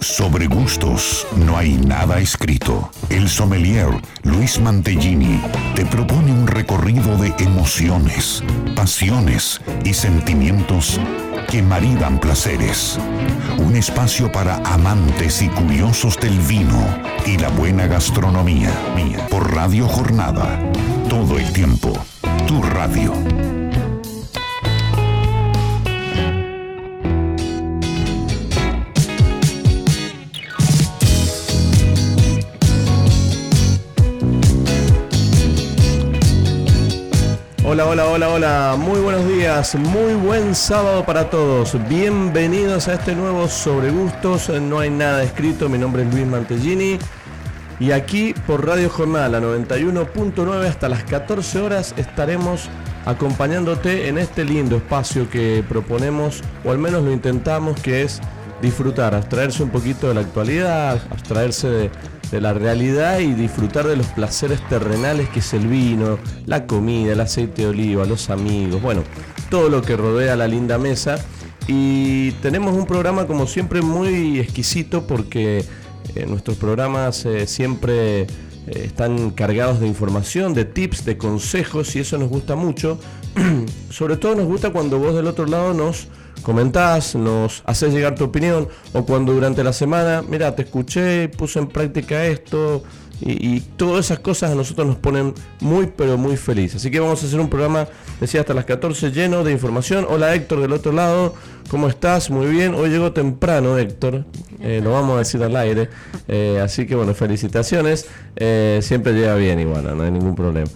Sobre gustos no hay nada escrito. El sommelier Luis Mantellini te propone un recorrido de emociones, pasiones y sentimientos que maridan placeres. Un espacio para amantes y curiosos del vino y la buena gastronomía. Por Radio Jornada. Todo el tiempo. Tu radio. Hola, hola, hola, hola, muy buenos días, muy buen sábado para todos. Bienvenidos a este nuevo Sobre Gustos, no hay nada escrito. Mi nombre es Luis Mantellini y aquí por Radio Jornada, la 91.9, hasta las 14 horas estaremos acompañándote en este lindo espacio que proponemos, o al menos lo intentamos, que es disfrutar, abstraerse un poquito de la actualidad, abstraerse de la realidad y disfrutar de los placeres terrenales que es el vino, la comida, el aceite de oliva, los amigos, bueno, todo lo que rodea la linda mesa. Y tenemos un programa como siempre muy exquisito porque nuestros programas siempre están cargados de información, de tips, de consejos, y eso nos gusta mucho. Sobre todo nos gusta cuando vos del otro lado nos comentás, nos haces llegar tu opinión, o cuando durante la semana, mira, te escuché, puse en práctica esto, y todas esas cosas a nosotros nos ponen muy pero muy felices. Así que vamos a hacer un programa, decía, hasta las 14, lleno de información. Hola Héctor del otro lado, ¿cómo estás? Muy bien, hoy llegó temprano Héctor, lo vamos a decir al aire, así que bueno, felicitaciones, siempre llega bien y bueno, no hay ningún problema.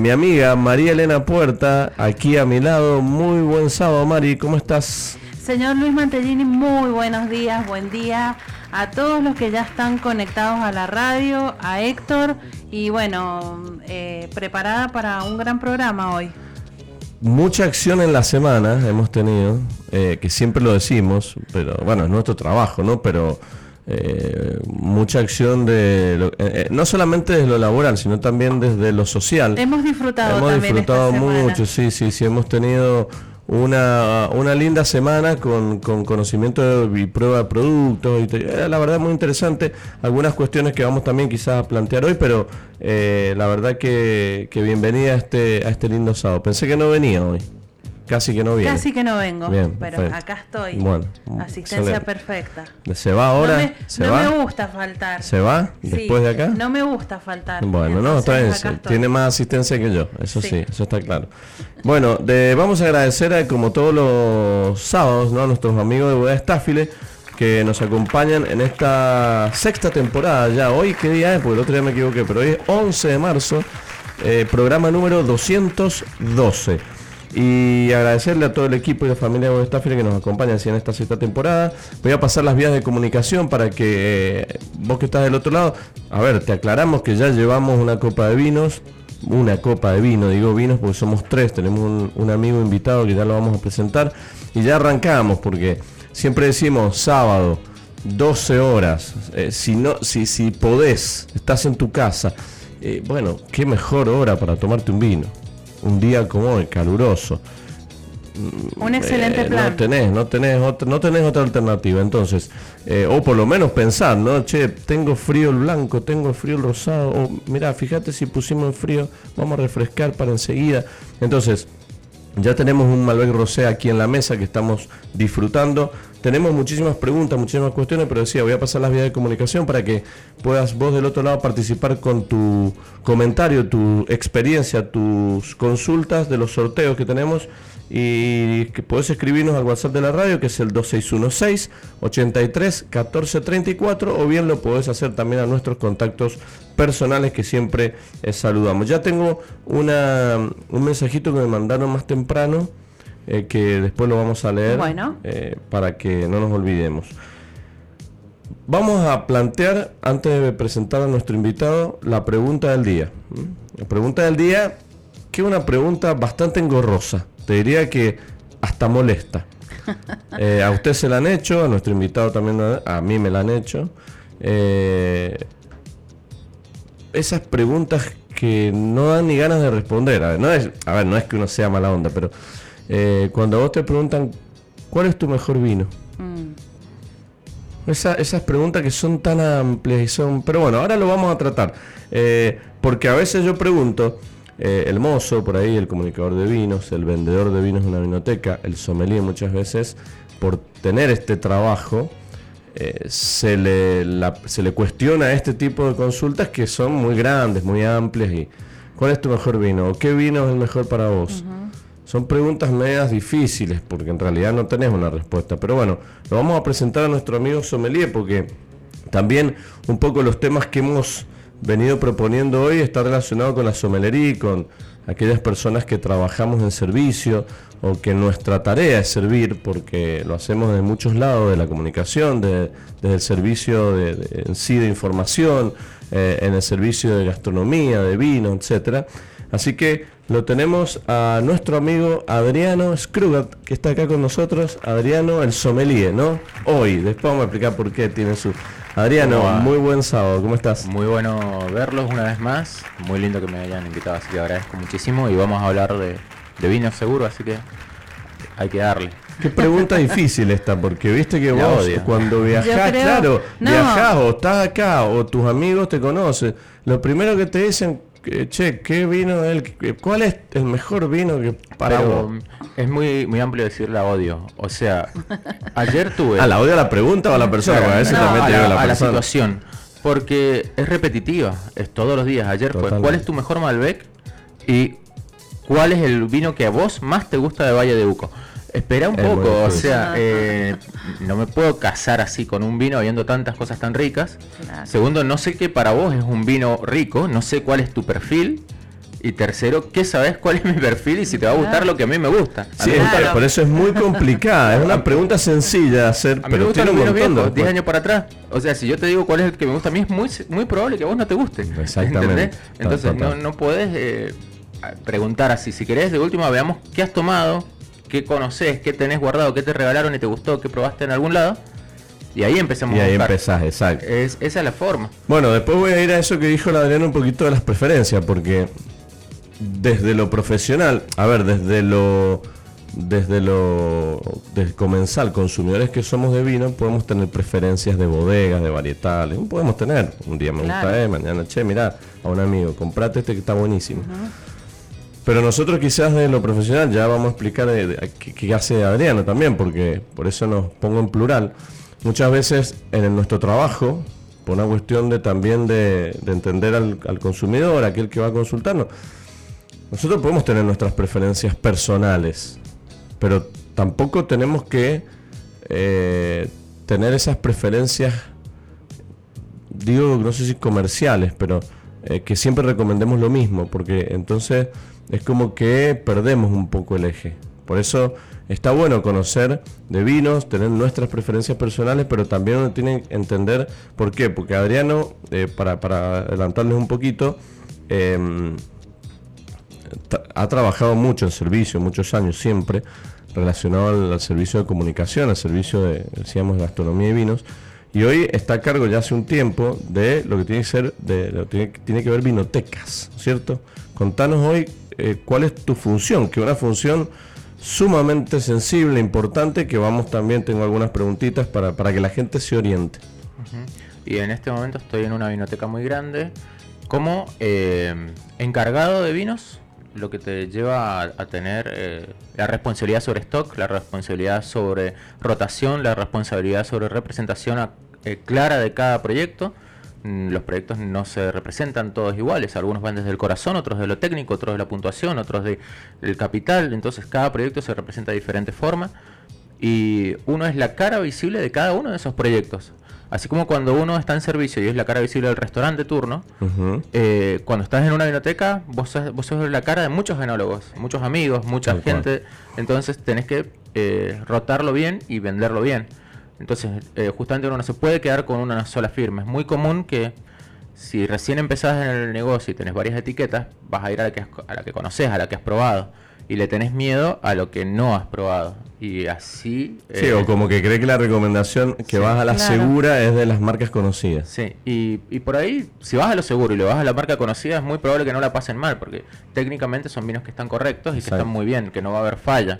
Mi amiga María Elena Puerta, aquí a mi lado. Muy buen sábado Mari, ¿cómo estás? Señor Luis Mantellini, muy buenos días, buen día a todos los que ya están conectados a la radio, a Héctor, y bueno, preparada para un gran programa hoy. Mucha acción en la semana hemos tenido, que siempre lo decimos, pero bueno, es nuestro trabajo, ¿no? Pero mucha acción de no solamente desde lo laboral, sino también desde lo social. Hemos disfrutado mucho, sí, hemos tenido una linda semana con conocimiento y prueba de productos, la verdad muy interesante, algunas cuestiones que vamos también quizás a plantear hoy, pero la verdad que bienvenida a este lindo sábado. Pensé que no venía hoy, casi que no vengo, bien, pero perfecto. Acá estoy, bueno, asistencia excelente. Perfecta. Se va ahora, no me gusta faltar, bueno, entonces, no, tiene más asistencia que yo, eso sí, eso está claro. Bueno, vamos a agradecer como todos los sábados, ¿no?, a nuestros amigos de Bodega Stafile que nos acompañan en esta sexta temporada ya. Hoy, ¿qué día es? Porque el otro día me equivoqué, pero hoy es 11 de marzo, programa número 212. Y agradecerle a todo el equipo y la familia de Bodega Stafile que nos acompañan en esta sexta temporada. Voy a pasar las vías de comunicación para que vos que estás del otro lado, a ver, te aclaramos que ya llevamos una copa de vino, porque somos tres, tenemos un amigo invitado que ya lo vamos a presentar, y ya arrancamos, porque siempre decimos sábado, 12 horas, si podés, estás en tu casa, bueno, qué mejor hora para tomarte un vino, un día como hoy, caluroso. Un excelente plan. No tenés otra alternativa, entonces, o por lo menos pensar, ¿no? Che, tengo frío el blanco, tengo frío el rosado, o mirá, fíjate si pusimos el frío, vamos a refrescar para enseguida. Entonces, ya tenemos un Malbec Rocier aquí en la mesa que estamos disfrutando. Tenemos muchísimas preguntas, muchísimas cuestiones, pero decía, voy a pasar las vías de comunicación para que puedas vos del otro lado participar con tu comentario, tu experiencia, tus consultas de los sorteos que tenemos. Y que podés escribirnos al WhatsApp de la radio, que es el 2616-83-1434, o bien lo podés hacer también a nuestros contactos personales que siempre saludamos. Ya tengo un mensajito que me mandaron más temprano, que después lo vamos a leer, bueno, para que no nos olvidemos. Vamos a plantear, antes de presentar a nuestro invitado, la pregunta del día. La pregunta del día, que es una pregunta bastante engorrosa. Te diría que hasta molesta. A usted se la han hecho, a nuestro invitado también, a mí me la han hecho. Esas preguntas que no dan ni ganas de responder. No es que uno sea mala onda, pero cuando a vos te preguntan, ¿cuál es tu mejor vino? Esas preguntas que son tan amplias y son... Pero bueno, ahora lo vamos a tratar. Porque a veces yo pregunto, el mozo por ahí, el comunicador de vinos, el vendedor de vinos en una vinoteca, el sommelier muchas veces, por tener este trabajo, se le cuestiona este tipo de consultas que son muy grandes, muy amplias. Y ¿cuál es tu mejor vino? ¿O qué vino es el mejor para vos? Uh-huh. Son preguntas medias difíciles porque en realidad no tenés una respuesta. Pero bueno, lo vamos a presentar a nuestro amigo sommelier porque también un poco los temas que hemos venido proponiendo hoy está relacionado con la sommelería y con aquellas personas que trabajamos en servicio o que nuestra tarea es servir, porque lo hacemos desde muchos lados, de la comunicación, desde el servicio en sí de información, en el servicio de gastronomía, de vino, etcétera. Así que lo tenemos a nuestro amigo Adriano Scrugat, que está acá con nosotros. Adriano, el sommelier, ¿no? Hoy, después vamos a explicar por qué tiene su... Adriano, muy buen sábado, ¿cómo estás? Muy bueno verlos una vez más, muy lindo que me hayan invitado, así que agradezco muchísimo. Y vamos a hablar de vino seguro, así que hay que darle. Qué pregunta difícil esta, porque viste que la vos odio. Cuando viajás, creo, claro, no. Viajás o estás acá o tus amigos te conocen, lo primero que te dicen... Che, ¿qué vino cuál es el mejor vino que para vos? Es muy, muy amplio decir la odio. O sea, ayer tuve... ¿A la odio a la pregunta o a la persona? Claro, a veces también te digo a la situación. Porque es repetitiva, es todos los días. Ayer fue, ¿cuál es tu mejor Malbec? Y ¿cuál es el vino que a vos más te gusta de Valle de Uco? Espera un poco, o sea, no me puedo casar así con un vino habiendo tantas cosas tan ricas. Claro. Segundo, no sé qué para vos es un vino rico, no sé cuál es tu perfil. Y tercero, ¿qué sabes cuál es mi perfil y si te va a gustar lo que a mí me gusta? Sí, claro. Por eso es muy complicada, es una pregunta sencilla de hacer, a mí pero tiene un montón de... 10 años para atrás, o sea, si yo te digo cuál es el que me gusta a mí, es muy, muy probable que a vos no te guste. Exactamente. ¿Entendés? Entonces no podés preguntar así. Si querés, de última, veamos qué has tomado, qué conocés, qué tenés guardado, qué te regalaron y te gustó, qué probaste en algún lado. Y ahí empezamos a buscar. Empezás, exacto. Esa es la forma. Bueno, después voy a ir a eso que dijo Adriano un poquito de las preferencias, porque desde lo profesional, a ver, desde comensal, consumidores que somos de vino, podemos tener preferencias de bodegas, de varietales. Podemos tener, un día me claro. gusta, mañana, che, mirá, a un amigo, comprate este que está buenísimo. Uh-huh. Pero nosotros quizás de lo profesional, ya vamos a explicar qué hace Adriano también, porque por eso nos pongo en plural. Muchas veces en nuestro trabajo, por una cuestión de también de entender al consumidor, aquel que va a consultarnos, nosotros podemos tener nuestras preferencias personales, pero tampoco tenemos que tener esas preferencias, digo, no sé si comerciales, pero que siempre recomendemos lo mismo, porque entonces... es como que perdemos un poco el eje. Por eso está bueno conocer de vinos, tener nuestras preferencias personales, pero también uno tiene que entender por qué. Porque Adriano, para adelantarles un poquito, ha trabajado mucho en servicio, muchos años siempre, relacionado al servicio de comunicación, al servicio de, decíamos, gastronomía y vinos. Y hoy está a cargo ya hace un tiempo de lo que tiene que ser, de lo que tiene que ver vinotecas, ¿cierto? Contanos hoy cuál es tu función, que es una función sumamente sensible, importante, que vamos también, tengo algunas preguntitas para que la gente se oriente. Uh-huh. Y en este momento estoy en una vinoteca muy grande, como encargado de vinos, lo que te lleva a tener la responsabilidad sobre stock, la responsabilidad sobre rotación, la responsabilidad sobre representación clara de cada proyecto. Los proyectos no se representan todos iguales, algunos van desde el corazón, otros de lo técnico, otros de la puntuación, otros del capital, entonces cada proyecto se representa de diferente forma y uno es la cara visible de cada uno de esos proyectos. Así como cuando uno está en servicio y es la cara visible del restaurante turno, uh-huh. Cuando estás en una vinoteca, vos sos la cara de muchos enólogos, muchos amigos, mucha Tal gente. Cual. Entonces tenés que rotarlo bien y venderlo bien. Entonces justamente uno no se puede quedar con una sola firma. Es muy común que si recién empezás en el negocio y tenés varias etiquetas, vas a ir a la que conocés, a la que has probado. Y le tenés miedo a lo que no has probado. Y así... sí, o como que cree que la recomendación que sí, vas a la claro. segura es de las marcas conocidas. Sí, y por ahí, si vas a lo seguro y le vas a la marca conocida, es muy probable que no la pasen mal, porque técnicamente son vinos que están correctos y Exacto. que están muy bien, que no va a haber falla.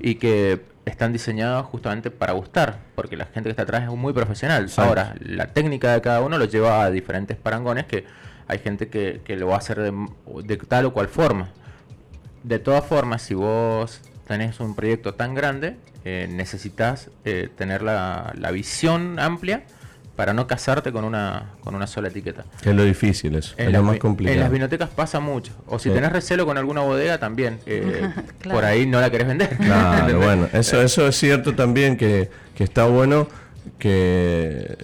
y que están diseñadas justamente para gustar, porque la gente que está atrás es muy profesional. Sí. Ahora, la técnica de cada uno lo lleva a diferentes parangones, que hay gente que lo va a hacer de tal o cual forma. De todas formas, si vos tenés un proyecto tan grande, necesitas tener la visión amplia para no casarte con una sola etiqueta. Es lo difícil eso, es lo más complicado. En las vinotecas pasa mucho. O si tenés recelo con alguna bodega también, claro. Por ahí no la querés vender. Claro, bueno, eso es cierto también, que está bueno que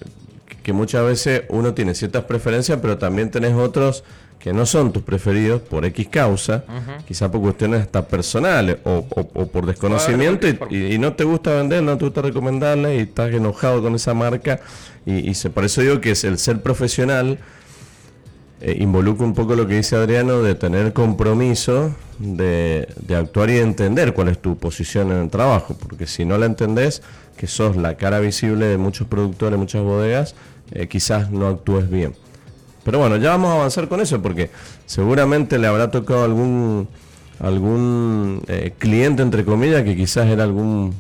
muchas veces uno tiene ciertas preferencias, pero también tenés otros que no son tus preferidos por X causa, quizá por cuestiones hasta personales o por desconocimiento, y no te gusta vender, no te gusta recomendarla y estás enojado con esa marca, y por eso digo que es el ser profesional involucra un poco lo que dice Adriano de tener compromiso de actuar y entender cuál es tu posición en el trabajo, porque si no la entendés, que sos la cara visible de muchos productores, muchas bodegas, quizás no actúes bien. Pero bueno, ya vamos a avanzar con eso, porque seguramente le habrá tocado algún cliente, entre comillas, que quizás era algún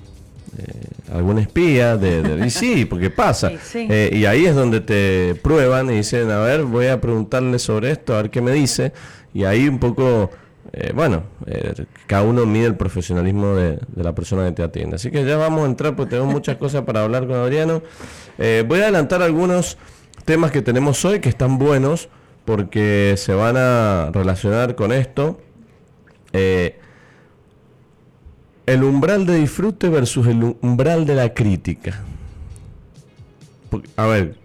espía y sí, porque pasa. Sí, sí. Y ahí es donde te prueban y dicen, a ver, voy a preguntarle sobre esto, a ver qué me dice. Y ahí un poco, cada uno mide el profesionalismo de la persona que te atiende. Así que ya vamos a entrar, porque tenemos muchas cosas para hablar con Adriano. Voy a adelantar algunos temas que tenemos hoy que están buenos porque se van a relacionar con esto. El umbral de disfrute versus el umbral de la crítica. Porque, a ver,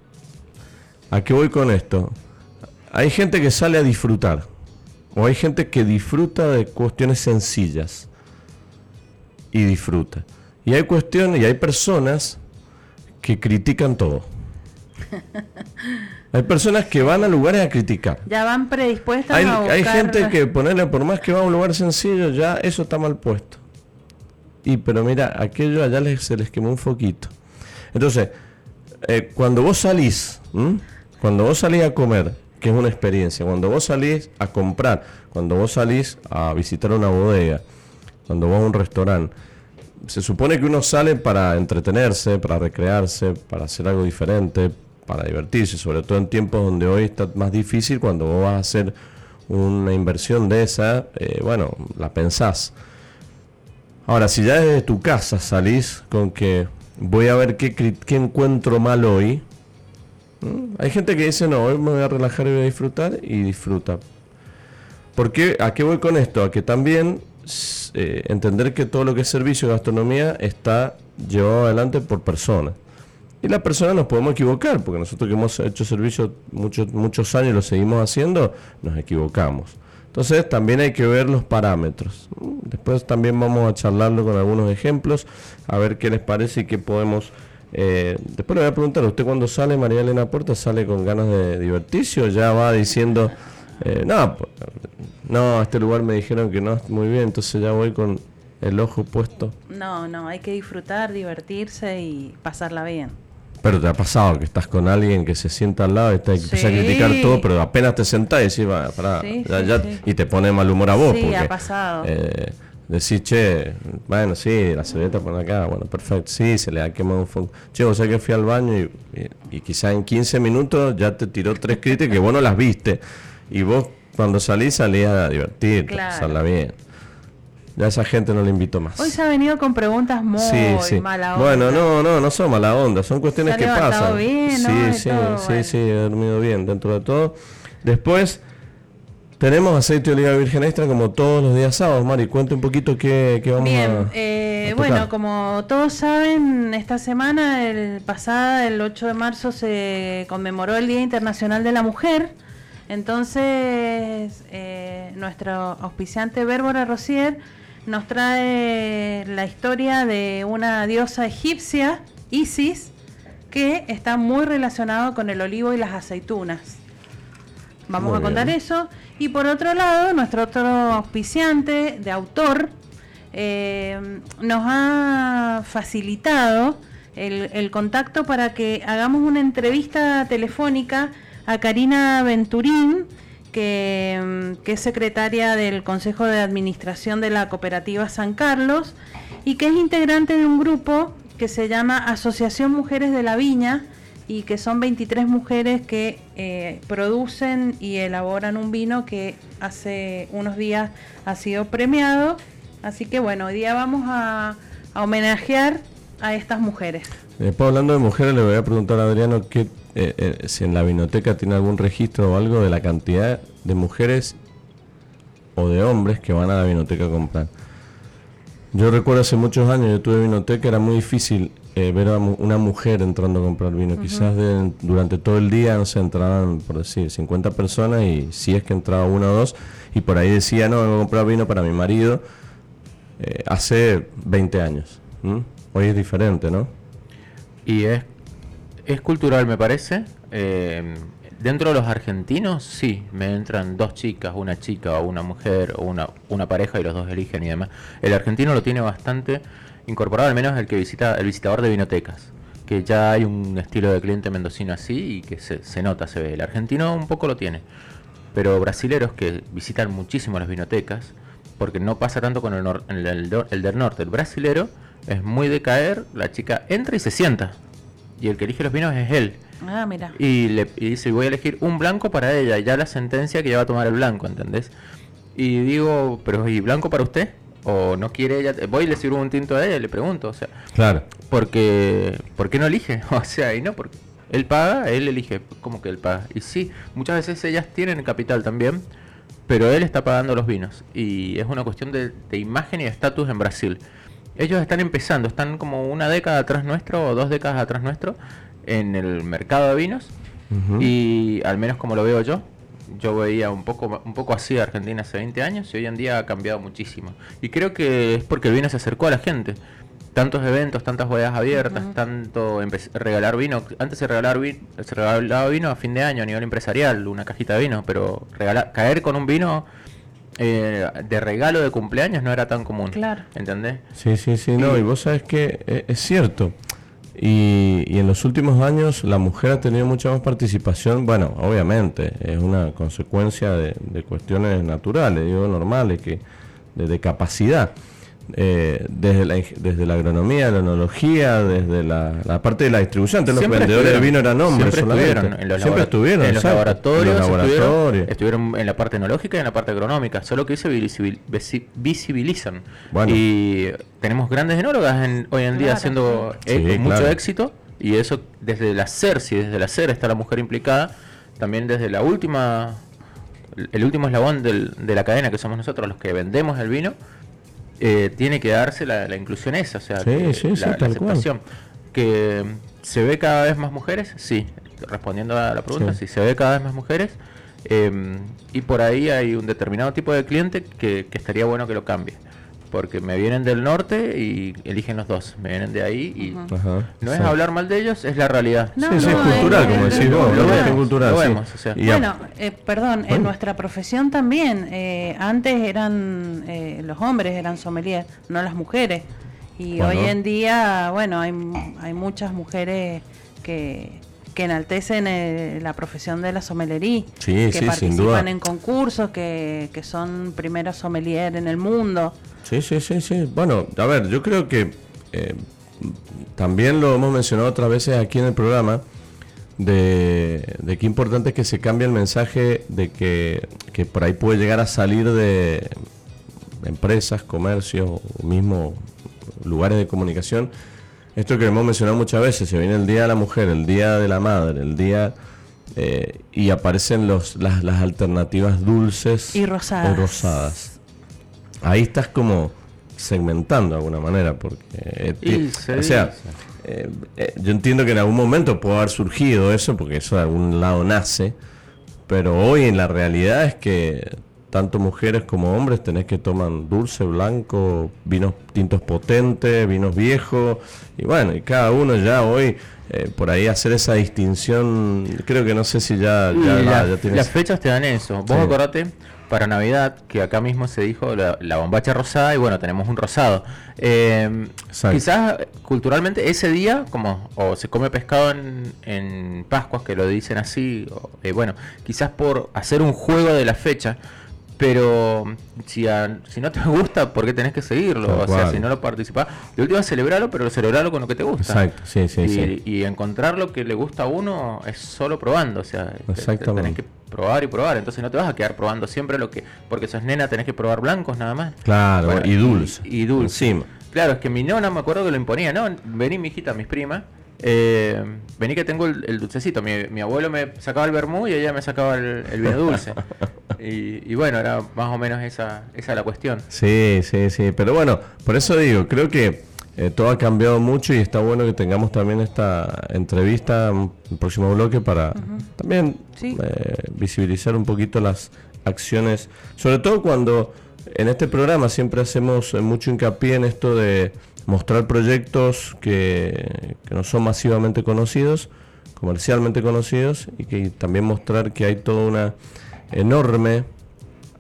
¿a qué voy con esto? Hay gente que sale a disfrutar, o hay gente que disfruta de cuestiones sencillas y disfruta. Y hay cuestiones, y hay personas que critican todo. Hay personas que van a lugares a criticar. Ya van predispuestas a buscar. Hay gente que ponerle, por más que va a un lugar sencillo, ya eso está mal puesto. Pero mira, aquello allá se les quemó un foquito. Entonces, cuando vos salís a comer, que es una experiencia, cuando vos salís a comprar, cuando vos salís a visitar una bodega, cuando vas a un restaurante, se supone que uno sale para entretenerse, para recrearse, para hacer algo diferente, para divertirse, sobre todo en tiempos donde hoy está más difícil. Cuando vos vas a hacer una inversión de esa, la pensás. Ahora, si ya desde tu casa salís con que voy a ver qué encuentro mal hoy, hay gente que dice, no, hoy me voy a relajar y voy a disfrutar, y disfruta. ¿Por qué? ¿A qué voy con esto? A que también entender que todo lo que es servicio y gastronomía está llevado adelante por personas. Y las personas nos podemos equivocar, porque nosotros que hemos hecho servicio muchos años y lo seguimos haciendo, nos equivocamos. Entonces también hay que ver los parámetros. Después también vamos a charlarlo con algunos ejemplos, a ver qué les parece y qué podemos. Después le voy a preguntar, ¿usted cuando sale, María Elena Puerta, sale con ganas de divertirse o ya va diciendo, no, a este lugar me dijeron que no es muy bien, entonces ya voy con el ojo puesto? No, hay que disfrutar, divertirse y pasarla bien. Pero te ha pasado que estás con alguien que se sienta al lado y te empieza a criticar todo, pero apenas te sentás y decís, y te pone mal humor a vos. Sí, porque, ha pasado. Decís, la servilleta por acá, bueno, perfecto, sí, se le ha quemado un foco. O sea que fui al baño y quizá en 15 minutos ya te tiró 3 críticas que vos no las viste. Y vos cuando salís a divertirte, claro, pasarla bien. Ya esa gente no la invito más. Hoy se ha venido con preguntas muy mala onda. Bueno, no son mala onda, son cuestiones que pasan. Bien, he dormido bien dentro de todo. Después tenemos aceite de oliva virgen extra como todos los días sábados. Mari, cuenta un poquito qué vamos a tocar. Bueno, como todos saben, esta semana, el 8 de marzo, se conmemoró el Día Internacional de la Mujer. Entonces, nuestro auspiciante Bérbora Rocier nos trae la historia de una diosa egipcia, Isis, que está muy relacionado con el olivo y las aceitunas. Vamos a contar eso. Y por otro lado, nuestro otro auspiciante de autor nos ha facilitado el contacto para que hagamos una entrevista telefónica a Karina Venturín, que es secretaria del Consejo de Administración de la Cooperativa San Carlos, y que es integrante de un grupo que se llama Asociación Mujeres de la Viña y que son 23 mujeres que producen y elaboran un vino que hace unos días ha sido premiado. Así que bueno, hoy día vamos a homenajear a estas mujeres. Después, hablando de mujeres, le voy a preguntar a Adriano que, si en la vinoteca tiene algún registro o algo de la cantidad de mujeres o de hombres que van a la vinoteca a comprar. Yo recuerdo hace muchos años, yo tuve vinoteca, era muy difícil ver a una mujer entrando a comprar vino. Uh-huh. Quizás durante todo el día, no sé, entraban, por decir, 50 personas y si es que entraba una o dos, y por ahí decía, no, voy a comprar vino para mi marido, hace 20 años. ¿Mm? Hoy es diferente, ¿no? Y es cultural, me parece. Dentro de los argentinos, sí, me entran dos chicas, una chica o una mujer o una pareja y los dos eligen y demás. El argentino lo tiene bastante incorporado, al menos el visitador de vinotecas, que ya hay un estilo de cliente mendocino así y que se nota, se ve. El argentino un poco lo tiene, pero brasileros que visitan muchísimo las vinotecas, porque no pasa tanto con el del norte. El brasilero es muy de caer, la chica entra y se sienta, y el que elige los vinos es él. Ah, mira. Y dice, voy a elegir un blanco para ella, y ya la sentencia que ya va a tomar el blanco, ¿entendés? Y digo, pero ¿y blanco para usted? ¿O no quiere ella? Voy y le sirvo un tinto a ella, le pregunto, o sea. Claro. Porque, ¿por qué no elige? O sea, y no, porque él paga, él elige. ¿Cómo que él paga? Y sí, muchas veces ellas tienen capital también, pero él está pagando los vinos. Y es una cuestión de imagen y de estatus en Brasil. Ellos están empezando, están como una década atrás nuestro, o 2 décadas atrás nuestro, en el mercado de vinos. Uh-huh. Y al menos como lo veo yo veía un poco así a Argentina hace 20 años y hoy en día ha cambiado muchísimo, y creo que es porque el vino se acercó a la gente, tantos eventos, tantas bodegas abiertas. Uh-huh. Tanto regalar vino. Antes se regalaba vino a fin de año a nivel empresarial, una cajita de vino, pero caer con un vino de regalo de cumpleaños no era tan común. Claro. ¿Entendés? Sí, no, y vos sabés que es cierto. Y en los últimos años la mujer ha tenido mucha más participación. Bueno, obviamente, es una consecuencia de cuestiones naturales, digo, normales, que de capacidad. Desde la agronomía, la enología, desde la parte de la distribución. Los vendedores de vino eran hombres solamente. Siempre estuvieron en los laboratorios. Estuvieron en la parte enológica y en la parte agronómica, solo que se visibilizan. Bueno. Y tenemos grandes enólogas hoy en día. Claro. Haciendo mucho éxito, y eso desde el hacer, si desde el hacer está la mujer implicada, también desde el último eslabón de la cadena, que somos nosotros los que vendemos el vino. Tiene que darse la inclusión esa, o sea, la aceptación. Cual. ¿Que se ve cada vez más mujeres? Sí, respondiendo a la pregunta, sí, se ve cada vez más mujeres. Y por ahí hay un determinado tipo de cliente que estaría bueno que lo cambie. Porque me vienen del norte y eligen los dos, me vienen de ahí y uh-huh. No es hablar mal de ellos, es la realidad. No, sí, es cultural, como decís vos, lo cultural. Lo vemos, sí. O sea. Bueno, ¿Vale? En nuestra profesión también, antes eran los hombres eran sommeliers, no las mujeres. Y bueno, hoy en día, bueno, hay muchas mujeres que enaltecen la profesión de la sommelería, que participan en concursos, que son primeros sommelier en el mundo. Sí. Bueno, a ver, yo creo que también lo hemos mencionado otras veces aquí en el programa, de qué importante es que se cambie el mensaje de que por ahí puede llegar a salir de empresas, comercios o mismo lugares de comunicación. Esto que hemos mencionado muchas veces, se viene el Día de la Mujer, el Día de la Madre, el Día... y aparecen las alternativas dulces y rosadas. Ahí estás como segmentando de alguna manera, porque... yo entiendo que en algún momento puede haber surgido eso, porque eso de algún lado nace, pero hoy en la realidad es que tanto mujeres como hombres tenés que tomar dulce, blanco, vinos tintos potentes, vinos viejos, y bueno, y cada uno ya hoy, por ahí hacer esa distinción, creo que no sé si ya tienes... Las fechas te dan eso. Vos acordate, para Navidad, que acá mismo se dijo la bombacha rosada, y bueno, tenemos un rosado. Quizás culturalmente ese día, como o se come pescado en Pascuas, que lo dicen así, bueno, quizás por hacer un juego de la fecha, Pero si no te gusta, ¿por qué tenés que seguirlo? Claro, o sea, si no lo participás, de última celebrarlo, pero celebrarlo con lo que te gusta. Exacto, sí, sí, sí. Y encontrar lo que le gusta a uno es solo probando, o sea, tenés que probar y probar, entonces no te vas a quedar probando siempre lo que... Porque sos nena, tenés que probar blancos nada más. Claro, bueno, y dulce. Y dulce. Encima. Claro, es que mi nona, me acuerdo que lo imponía, ¿no? Vení, mijita, mis primas. Vení que tengo el dulcecito. Mi abuelo me sacaba el vermú y ella me sacaba el vino dulce. Y bueno, era más o menos esa la cuestión. Sí, sí, sí. Pero bueno, por eso digo, creo que todo ha cambiado mucho y está bueno que tengamos también esta entrevista en el próximo bloque para también visibilizar un poquito las acciones. Sobre todo cuando en este programa siempre hacemos mucho hincapié en esto de mostrar proyectos que no son masivamente conocidos, comercialmente conocidos, y que también mostrar que hay toda una enorme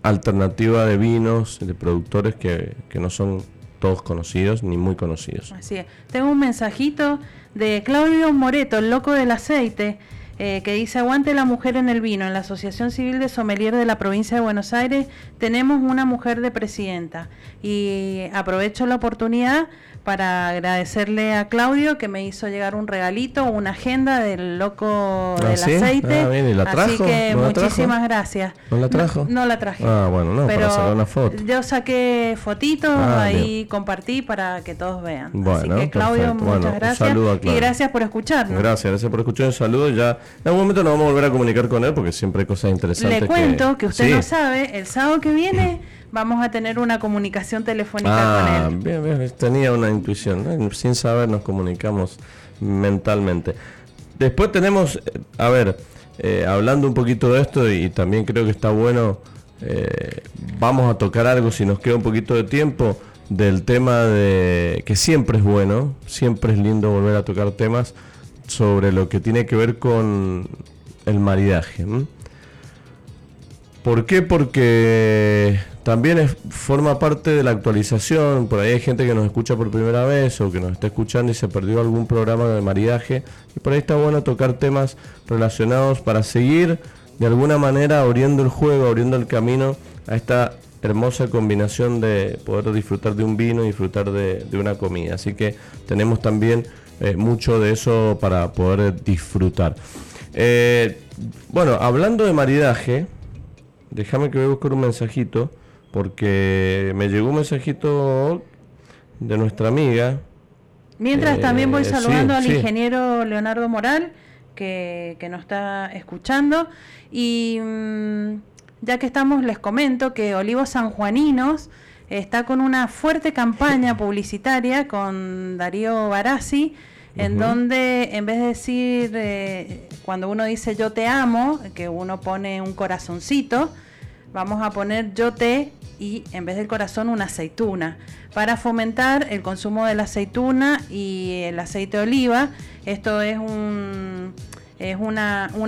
alternativa de vinos, de productores que no son todos conocidos ni muy conocidos. Así es. Tengo un mensajito de Claudio Moreto, el loco del aceite, que dice: aguante la mujer en el vino. En la Asociación Civil de Sommelier de la provincia de Buenos Aires tenemos una mujer de presidenta, y aprovecho la oportunidad para agradecerle a Claudio, que me hizo llegar un regalito, una agenda del loco del aceite. Ah, bien, ¿y la trajo? Así que ¿no muchísimas trajo? Gracias. ¿No la trajo? No la traje. Ah, bueno, no, pero para sacar una foto. Yo saqué fotitos, ahí bien. Compartí para que todos vean. Bueno, así que Claudio, perfecto. Muchas gracias. Un saludo a Claudio. Y gracias por escucharnos. Gracias por escuchar. Un saludo. Ya en algún momento nos vamos a volver a comunicar con él porque siempre hay cosas interesantes. Le cuento que usted no sabe, el sábado que viene vamos a tener una comunicación telefónica con él. Bien, tenía una intuición, ¿no? Sin saber nos comunicamos mentalmente. Después tenemos, a ver, hablando un poquito de esto, y también creo que está bueno, vamos a tocar algo, si nos queda un poquito de tiempo, del tema de que siempre es bueno, siempre es lindo volver a tocar temas sobre lo que tiene que ver con el maridaje. ¿Por qué? Porque también forma parte de la actualización. Por ahí hay gente que nos escucha por primera vez o que nos está escuchando y se perdió algún programa de maridaje, y por ahí está bueno tocar temas relacionados para seguir de alguna manera abriendo el juego, abriendo el camino a esta hermosa combinación de poder disfrutar de un vino y disfrutar de una comida. Así que tenemos también mucho de eso para poder disfrutar. Bueno, hablando de maridaje, déjame que voy a buscar un mensajito, porque me llegó un mensajito de nuestra amiga. Mientras también voy saludando al ingeniero Leonardo Moral, que nos está escuchando. Y ya que estamos, les comento que Olivos Sanjuaninos está con una fuerte campaña publicitaria con Darío Barassi, en donde en vez de decir, cuando uno dice yo te amo, que uno pone un corazoncito, vamos a poner yo te, y en vez del corazón una aceituna, para fomentar el consumo de la aceituna y el aceite de oliva. Esto es una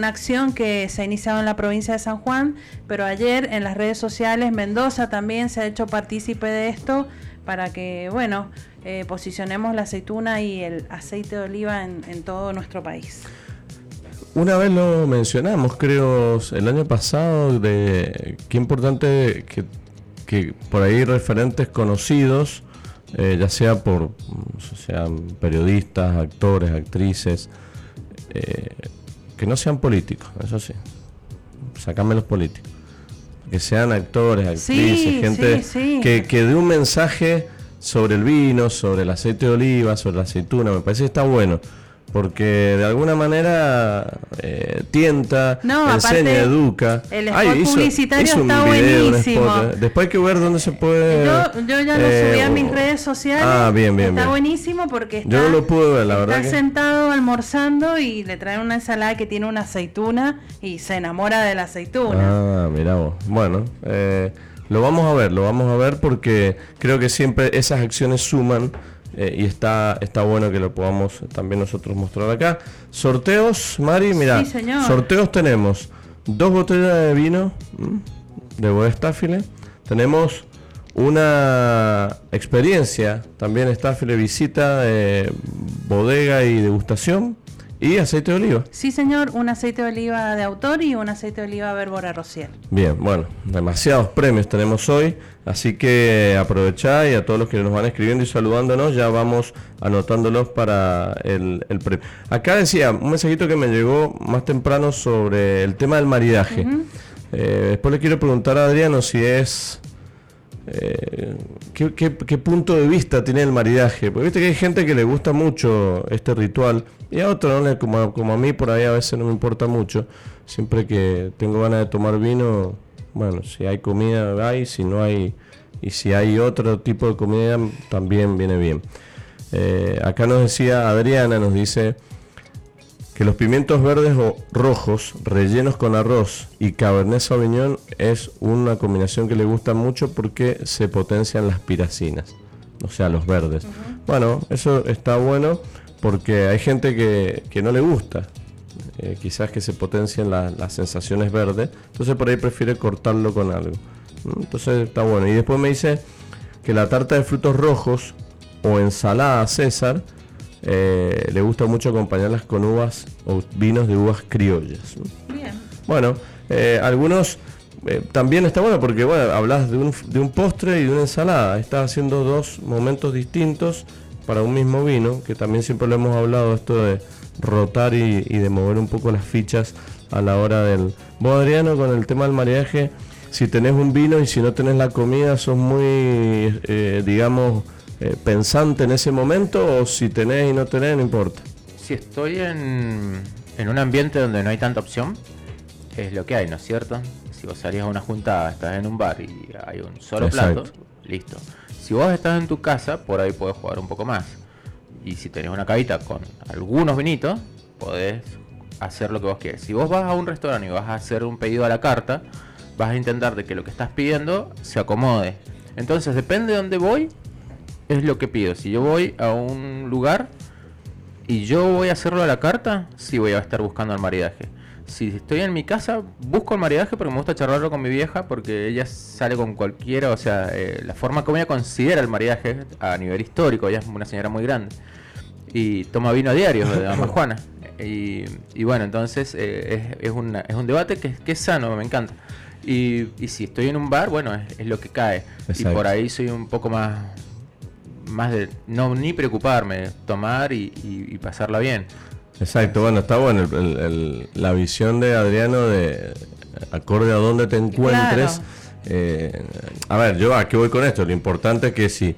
acción que se ha iniciado en la provincia de San Juan, pero ayer en las redes sociales Mendoza también se ha hecho partícipe de esto, para que, bueno, posicionemos la aceituna y el aceite de oliva en todo nuestro país. Una vez lo mencionamos, creo, el año pasado, de qué importante que por ahí referentes conocidos, ya sea por periodistas, actores, actrices, que no sean políticos, eso sí, sacame los políticos, que sean actores, actrices, gente. Que dé un mensaje sobre el vino, sobre el aceite de oliva, sobre la aceituna. Me parece que está bueno, porque de alguna manera tienta, enseña, educa. El spot publicitario está buenísimo. Después hay que ver dónde se puede... Yo ya lo subí a mis redes sociales. Bien. Buenísimo, porque está, yo no lo pude ver, la verdad. Está sentado almorzando y le traen una ensalada que tiene una aceituna y se enamora de la aceituna. Mirá vos. Bueno, lo vamos a ver porque creo que siempre esas acciones suman. Y está bueno que lo podamos también nosotros mostrar acá. Sorteos, Mari, mirá, sorteos tenemos 2 botellas de vino de Bodega Stafile. Tenemos una experiencia también Stafile, visita, bodega y degustación. ¿Y aceite de oliva? Sí, señor, un aceite de oliva de autor y un aceite de oliva Bérbora Rocier. Bien, bueno, demasiados premios tenemos hoy, así que aprovechá, y a todos los que nos van escribiendo y saludándonos, ya vamos anotándolos para el premio. Acá decía, un mensajito que me llegó más temprano sobre el tema del maridaje. Uh-huh. Después le quiero preguntar a Adriano si es... ¿Qué punto de vista tiene el maridaje? Porque viste que hay gente que le gusta mucho este ritual y a otros no, como a mí por ahí a veces no me importa mucho. Siempre que tengo ganas de tomar vino, bueno, si hay comida hay, si no hay, y si hay otro tipo de comida también viene bien. Acá nos decía Adriana, nos dice que los pimientos verdes o rojos rellenos con arroz y Cabernet Sauvignon es una combinación que le gusta mucho porque se potencian las piracinas, o sea, los verdes. Uh-huh. Bueno, eso está bueno porque hay gente que no le gusta, quizás que se potencien las sensaciones verdes, entonces por ahí prefiere cortarlo con algo. Entonces está bueno. Y después me dice que la tarta de frutos rojos o ensalada César, le gusta mucho acompañarlas con uvas o vinos de uvas criollas. Bien. Bueno, algunos también está bueno porque bueno, hablas de un postre y de una ensalada. Estás haciendo dos momentos distintos para un mismo vino, que también siempre lo hemos hablado, esto de rotar y de mover un poco las fichas a la hora del... Vos, Adriano, con el tema del maridaje, si tenés un vino y si no tenés la comida, sos muy, digamos... pensante en ese momento, o si tenés y no tenés, no importa. Si estoy en un ambiente donde no hay tanta opción, es lo que hay, ¿no es cierto? Si vos salís a una juntada, estás en un bar y hay un solo plato, listo. Si vos estás en tu casa, por ahí podés jugar un poco más. Y si tenés una cavita con algunos vinitos, podés hacer lo que vos quieres. Si vos vas a un restaurante y vas a hacer un pedido a la carta, vas a intentar de que lo que estás pidiendo se acomode. Entonces, depende de dónde voy, es lo que pido. Si yo voy a un lugar y yo voy a hacerlo a la carta, sí voy a estar buscando el maridaje. Si estoy en mi casa, busco el maridaje porque me gusta charlarlo con mi vieja, porque ella sale con cualquiera, o sea, la forma como ella considera el maridaje a nivel histórico, ella es una señora muy grande y toma vino a diario de Dama Juana, y bueno, entonces es un debate que es sano, me encanta. Y si estoy en un bar, bueno, es lo que cae. Exacto. Y por ahí soy un poco más de no ni preocuparme, tomar y pasarla bien. Exacto, bueno, está bueno la visión de Adriano de acorde a dónde te encuentres. Claro. A ver, yo a qué voy con esto, lo importante es que si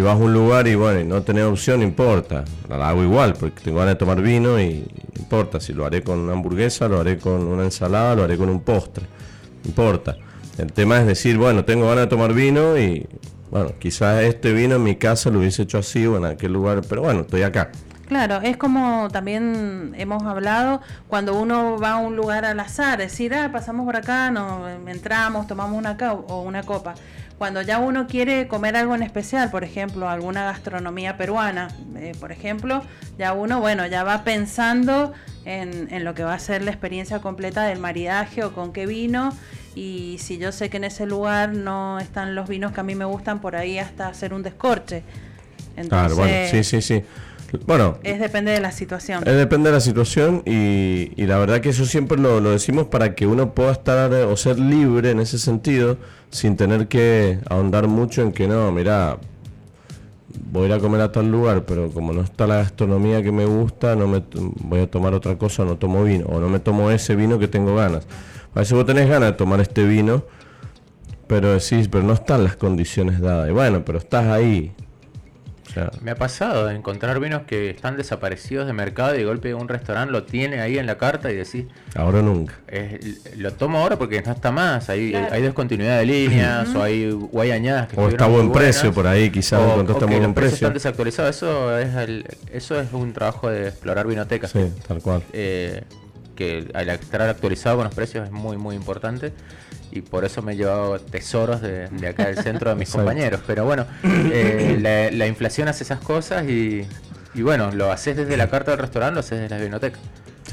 vas a un lugar y bueno, no tenés opción, no importa, la hago igual porque tengo ganas de tomar vino y no importa si lo haré con una hamburguesa, lo haré con una ensalada, lo haré con un postre, no importa. El tema es decir, bueno, tengo ganas de tomar vino y bueno, quizás este vino en mi casa lo hubiese hecho así o en aquel lugar, pero bueno, estoy acá. Claro, es como también hemos hablado, cuando uno va a un lugar al azar, decir, pasamos por acá, nos entramos, tomamos una copa. Cuando ya uno quiere comer algo en especial, por ejemplo, alguna gastronomía peruana, por ejemplo, ya uno, bueno, ya va pensando en lo que va a ser la experiencia completa del maridaje o con qué vino. Y si yo sé que en ese lugar no están los vinos que a mí me gustan, por ahí hasta hacer un descorche. Entonces, claro, bueno, sí. Bueno, depende de la situación. Depende de la situación y la verdad que eso siempre lo decimos para que uno pueda estar o ser libre en ese sentido, sin tener que ahondar mucho en que no, mirá, voy a ir a comer a tal lugar, pero como no está la gastronomía que me gusta, no me voy a tomar otra cosa, no tomo vino, o no me tomo ese vino que tengo ganas. A veces vos tenés ganas de tomar este vino, pero decís, pero no están las condiciones dadas. Y bueno, pero estás ahí. O sea, me ha pasado de encontrar vinos que están desaparecidos de mercado y de golpe un restaurante lo tiene ahí en la carta y decís... Ahora o nunca. Lo tomo ahora porque no está más. Hay descontinuidad de líneas, uh-huh, o hay añadas que... O está buen precio por ahí, quizás. O está muy buen precio. Están desactualizados. Eso es un trabajo de explorar vinotecas. Sí, tal cual. Que al estar actualizado con los precios es muy muy importante y por eso me he llevado tesoros de acá del centro de mis compañeros, pero bueno, la inflación hace esas cosas y bueno, lo haces desde la carta del restaurante, lo haces desde la biblioteca.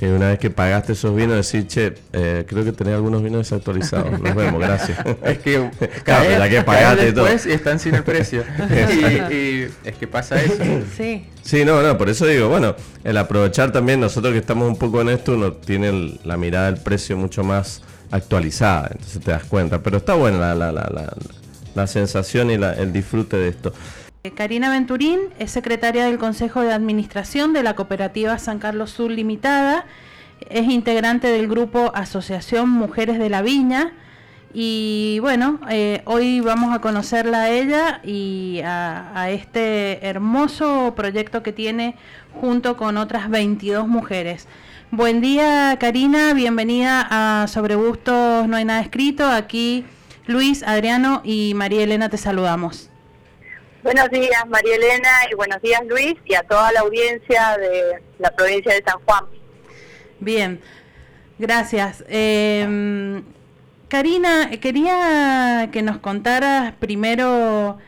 Y una vez que pagaste esos vinos, decir, che, creo que tenés algunos vinos desactualizados. Nos vemos, gracias. Es que caer, la que pagaste y todo. Y están sin el precio. y es que pasa eso. Sí. Sí, no, por eso digo, bueno, el aprovechar también, nosotros que estamos un poco en esto, uno tiene la mirada del precio mucho más actualizada, entonces te das cuenta. Pero está buena la sensación y el disfrute de esto. Karina Venturín es secretaria del Consejo de Administración de la Cooperativa San Carlos Sur Limitada, es integrante del grupo Asociación Mujeres de la Viña y bueno, hoy vamos a conocerla a ella y a este hermoso proyecto que tiene junto con otras 22 mujeres. Buen día, Karina, bienvenida a Sobre Gustos No Hay Nada Escrito, aquí Luis, Adriano y María Elena te saludamos. Buenos días, María Elena, y buenos días, Luis, y a toda la audiencia de la provincia de San Juan. Bien, gracias. Karina, quería que nos contaras primero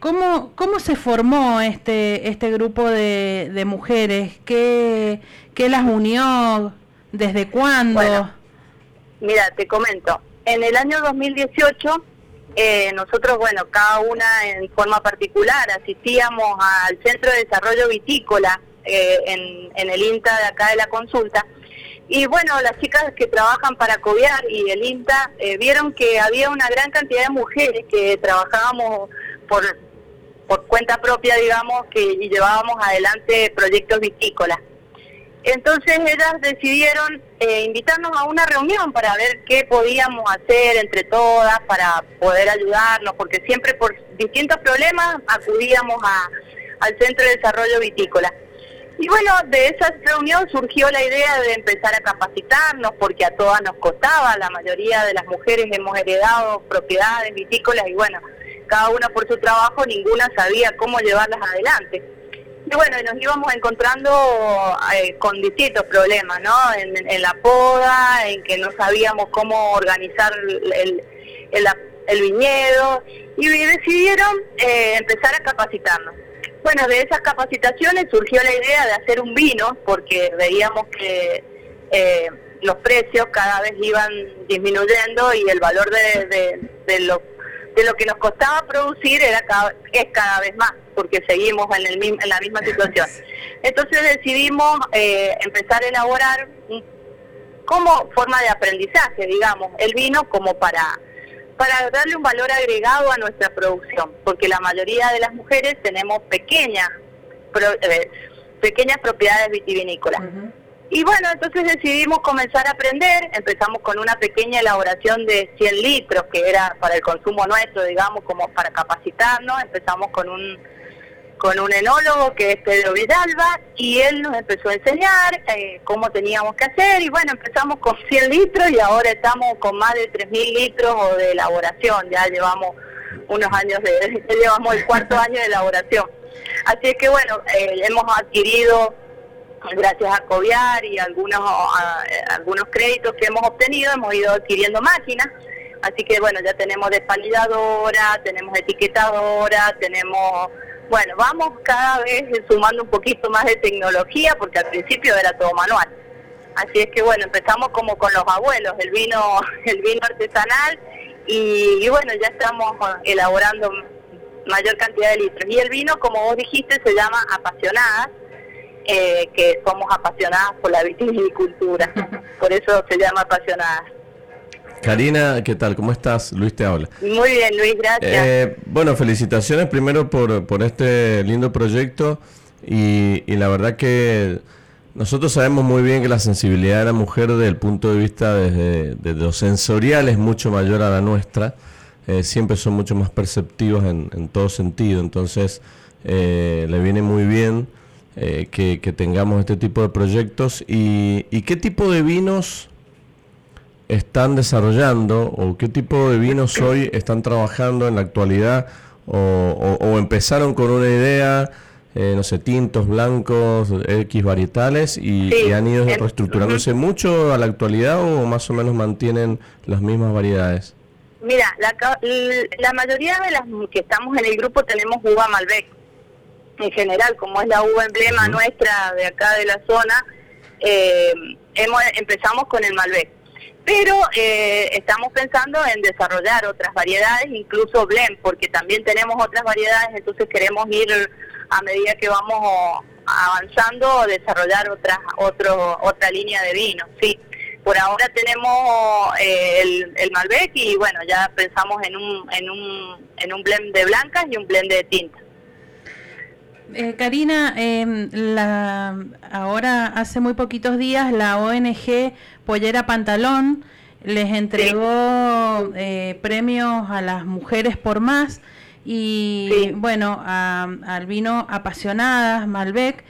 cómo se formó este grupo de mujeres, qué las unió, desde cuándo. Bueno, mira, te comento, en el año 2018... nosotros, bueno, cada una en forma particular asistíamos al Centro de Desarrollo Vitícola en el INTA de acá de la consulta y bueno, las chicas que trabajan para Coviar y el INTA vieron que había una gran cantidad de mujeres que trabajábamos por cuenta propia, digamos, y llevábamos adelante proyectos vitícolas. Entonces ellas decidieron invitarnos a una reunión para ver qué podíamos hacer entre todas para poder ayudarnos, porque siempre por distintos problemas acudíamos al Centro de Desarrollo Vitícola. Y bueno, de esa reunión surgió la idea de empezar a capacitarnos, porque a todas nos costaba, la mayoría de las mujeres hemos heredado propiedades vitícolas y bueno, cada una por su trabajo, ninguna sabía cómo llevarlas adelante. Y bueno, nos íbamos encontrando con distintos problemas, ¿no? En la poda, en que no sabíamos cómo organizar el viñedo, y decidieron empezar a capacitarnos. Bueno, de esas capacitaciones surgió la idea de hacer un vino, porque veíamos que los precios cada vez iban disminuyendo y el valor de lo que nos costaba producir es cada vez más, porque seguimos en la misma situación. Entonces decidimos empezar a elaborar como forma de aprendizaje, digamos, el vino como para darle un valor agregado a nuestra producción, porque la mayoría de las mujeres tenemos pequeñas propiedades vitivinícolas. Uh-huh. Y bueno, entonces decidimos comenzar a aprender, empezamos con una pequeña elaboración de 100 litros, que era para el consumo nuestro, digamos, como para capacitarnos, empezamos con un enólogo que es Pedro Villalba, y él nos empezó a enseñar cómo teníamos que hacer, y bueno, empezamos con 100 litros y ahora estamos con más de 3.000 litros de elaboración, ya llevamos unos años, llevamos el cuarto año de elaboración. Así es que bueno, hemos adquirido, gracias a Coviar y algunos créditos que hemos obtenido, hemos ido adquiriendo máquinas, así que bueno, ya tenemos despalilladora, tenemos etiquetadora, tenemos... Bueno, vamos cada vez sumando un poquito más de tecnología, porque al principio era todo manual. Así es que bueno, empezamos como con los abuelos, el vino artesanal, y bueno, ya estamos elaborando mayor cantidad de litros. Y el vino, como vos dijiste, se llama Apasionadas, que somos apasionadas por la viticultura, por eso se llama Apasionadas. Karina, ¿qué tal? ¿Cómo estás? Luis te habla. Muy bien, Luis, gracias. Bueno, felicitaciones primero por este lindo proyecto y la verdad que nosotros sabemos muy bien que la sensibilidad de la mujer desde el punto de vista de lo sensorial es mucho mayor a la nuestra, siempre son mucho más perceptivos en todo sentido, entonces le viene muy bien que tengamos este tipo de proyectos y qué tipo de vinos están desarrollando o qué tipo de vinos hoy están trabajando en la actualidad o empezaron con una idea, no sé, tintos, blancos, X varietales y han ido reestructurándose mucho a la actualidad o más o menos mantienen las mismas variedades. Mira, la mayoría de las que estamos en el grupo tenemos uva Malbec en general, como es la uva emblema nuestra de acá de la zona. empezamos con el Malbec, pero estamos pensando en desarrollar otras variedades, incluso blend, porque también tenemos otras variedades, entonces queremos ir a medida que vamos avanzando, desarrollar otra línea de vino, sí. Por ahora tenemos el Malbec y bueno, ya pensamos en un blend de blancas y un blend de tintas. Karina, ahora hace muy poquitos días la ONG Pollera Pantalón les entregó sí. Premios a las mujeres por más y sí. bueno, al vino Apasionadas, Malbec,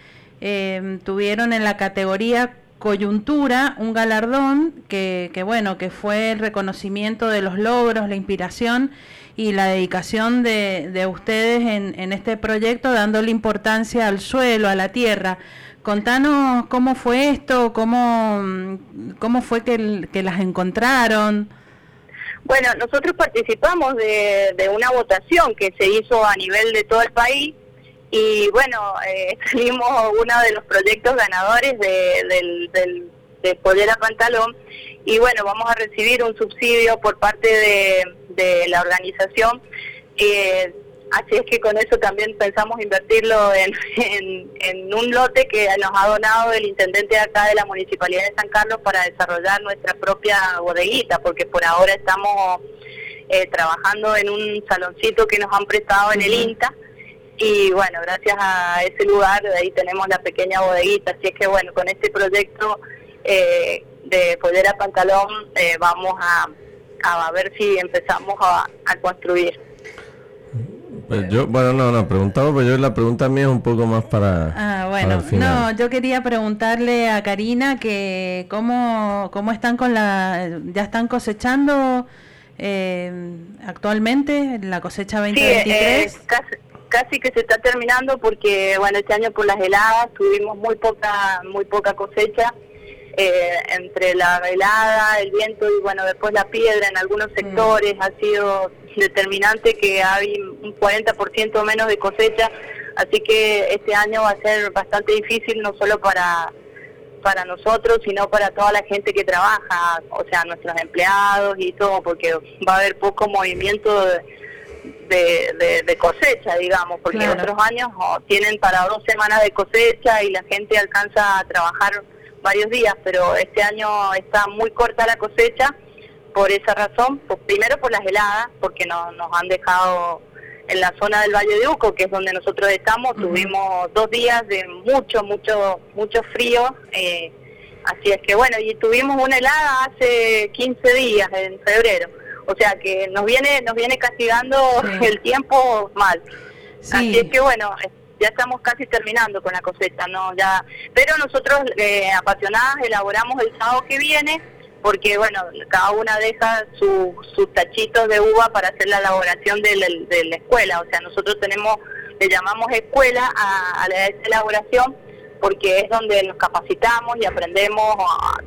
tuvieron en la categoría Coyuntura un galardón que bueno, que fue el reconocimiento de los logros, la inspiración y la dedicación de ustedes en este proyecto, dándole importancia al suelo, a la tierra. Contanos cómo fue esto, cómo fue que las encontraron. Bueno, nosotros participamos de una votación que se hizo a nivel de todo el país y bueno, salimos uno de los proyectos ganadores de Pollera Pantalón y bueno, vamos a recibir un subsidio por parte de la organización, así es que con eso también pensamos invertirlo en un lote que nos ha donado el intendente de acá de la Municipalidad de San Carlos para desarrollar nuestra propia bodeguita, porque por ahora estamos trabajando en un saloncito que nos han prestado en el INTA. Y bueno, gracias a ese lugar, de ahí tenemos la pequeña bodeguita. Así es que bueno, con este proyecto de Pollera Pantalón vamos a ver si empezamos a construir. Pues yo, bueno, no, preguntamos, pero yo la pregunta mía es un poco más para... Ah, bueno, para el final. No, yo quería preguntarle a Karina que cómo están con la... ¿Ya están cosechando actualmente la cosecha 2023? Sí, casi que se está terminando porque, bueno, este año por las heladas tuvimos muy poca cosecha, entre la helada, el viento y, bueno, después la piedra en algunos sectores ha sido determinante que hay un 40% menos de cosecha, así que este año va a ser bastante difícil no solo para nosotros, sino para toda la gente que trabaja, o sea, nuestros empleados y todo, porque va a haber poco movimiento de cosecha, digamos, porque claro. Otros años tienen para 2 semanas de cosecha y la gente alcanza a trabajar varios días, pero este año está muy corta la cosecha por esa razón, pues primero por las heladas, porque nos han dejado en la zona del Valle de Uco, que es donde nosotros estamos, tuvimos 2 días de mucho frío, así es que bueno, y tuvimos una helada hace 15 días, en febrero. O sea que nos viene castigando sí. el tiempo mal. Sí. Así es que bueno, ya estamos casi terminando con la cosecha, ¿no? Ya, pero nosotros, Apasionadas, elaboramos el sábado que viene, porque bueno, cada una deja sus tachitos de uva para hacer la elaboración de la escuela. O sea, nosotros le llamamos escuela a la elaboración, porque es donde nos capacitamos y aprendemos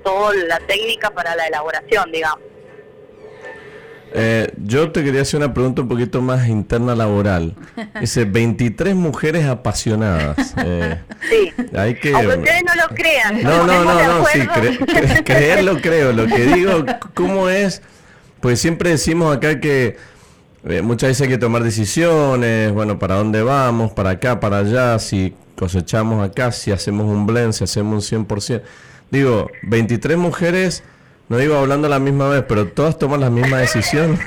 toda la técnica para la elaboración, digamos. Yo te quería hacer una pregunta un poquito más interna laboral. Dice 23 mujeres apasionadas. Sí. Hay que... Aunque ustedes no lo crean. No, sí, creerlo creo. Lo que digo, ¿cómo es? Pues siempre decimos acá que muchas veces hay que tomar decisiones, bueno, para dónde vamos, para acá, para allá, si cosechamos acá, si hacemos un blend, si hacemos un 100%. Digo, 23 mujeres... No digo hablando a la misma vez, pero todas toman la misma decisión.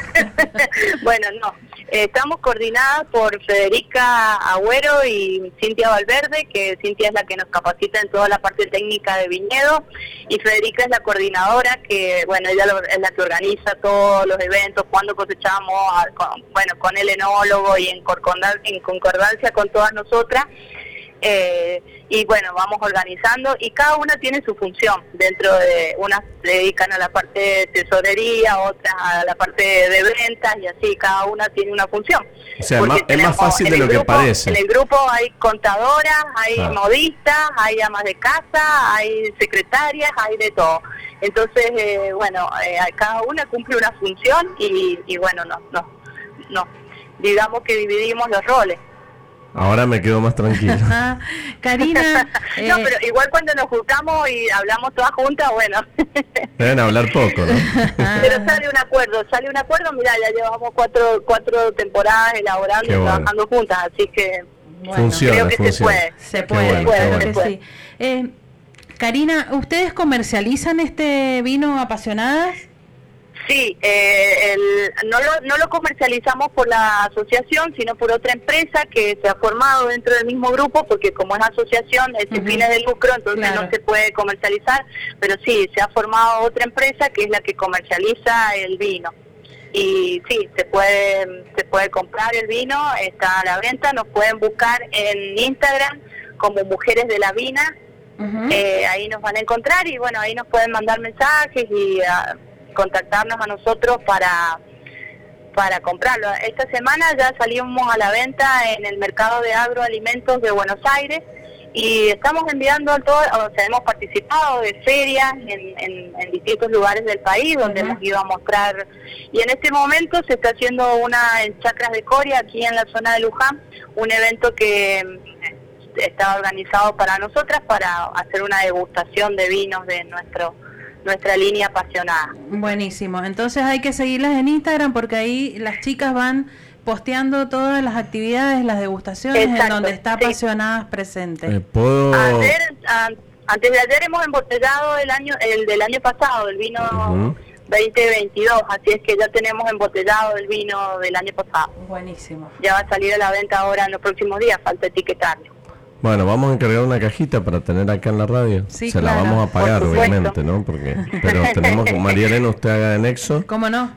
Bueno, no. Estamos coordinadas por Federica Agüero y Cintia Valverde, que Cintia es la que nos capacita en toda la parte técnica de viñedo, y Federica es la coordinadora, que bueno, ella es la que organiza todos los eventos, cuando cosechamos, con el enólogo y en concordancia con todas nosotras. Y bueno, vamos organizando y cada una tiene su función. Dentro de unas se dedican a la parte de tesorería, otras a la parte de ventas y así, cada una tiene una función. O sea, es más fácil de lo que parece. En el grupo hay contadoras, hay modistas, hay amas de casa, hay secretarias, hay de todo. Entonces, cada una cumple una función y bueno, digamos que dividimos los roles. Ahora me quedo más tranquilo. Karina. No, pero igual cuando nos juntamos y hablamos todas juntas, bueno. Deben hablar poco, ¿no? Pero sale un acuerdo, mirá, ya llevamos cuatro temporadas elaborando y trabajando juntas, así que bueno, funciona, creo que se puede. Sí. Karina, ¿ustedes comercializan este vino Apasionadas? Sí, no lo comercializamos por la asociación, sino por otra empresa que se ha formado dentro del mismo grupo, porque como es asociación, es sin fines de lucro, entonces claro, no se puede comercializar, pero sí, se ha formado otra empresa que es la que comercializa el vino. Y sí, se puede comprar el vino, está a la venta, nos pueden buscar en Instagram como Mujeres de la Viña, ahí nos van a encontrar y bueno, ahí nos pueden mandar mensajes y... contactarnos a nosotros para comprarlo. Esta semana ya salimos a la venta en el mercado de agroalimentos de Buenos Aires y estamos enviando a todos, o sea, hemos participado de ferias en distintos lugares del país donde hemos ido a mostrar, y en este momento se está haciendo una en Chacras de Coria, aquí en la zona de Luján, un evento que está organizado para nosotras para hacer una degustación de vinos de nuestra línea Apasionada. Buenísimo, entonces hay que seguirlas en Instagram porque ahí las chicas van posteando todas las actividades, las degustaciones. Exacto, en donde está Apasionadas presente. Antes de ayer hemos embotellado el del año pasado, el vino 2022, así es que ya tenemos embotellado el vino del año pasado. Buenísimo. Ya va a salir a la venta ahora en los próximos días, falta etiquetarlo. Bueno, vamos a encargar una cajita para tener acá en la radio. Sí, se claro, la vamos a pagar, obviamente, ¿no? Porque, pero tenemos, María Elena, usted haga de nexo. ¿Cómo no?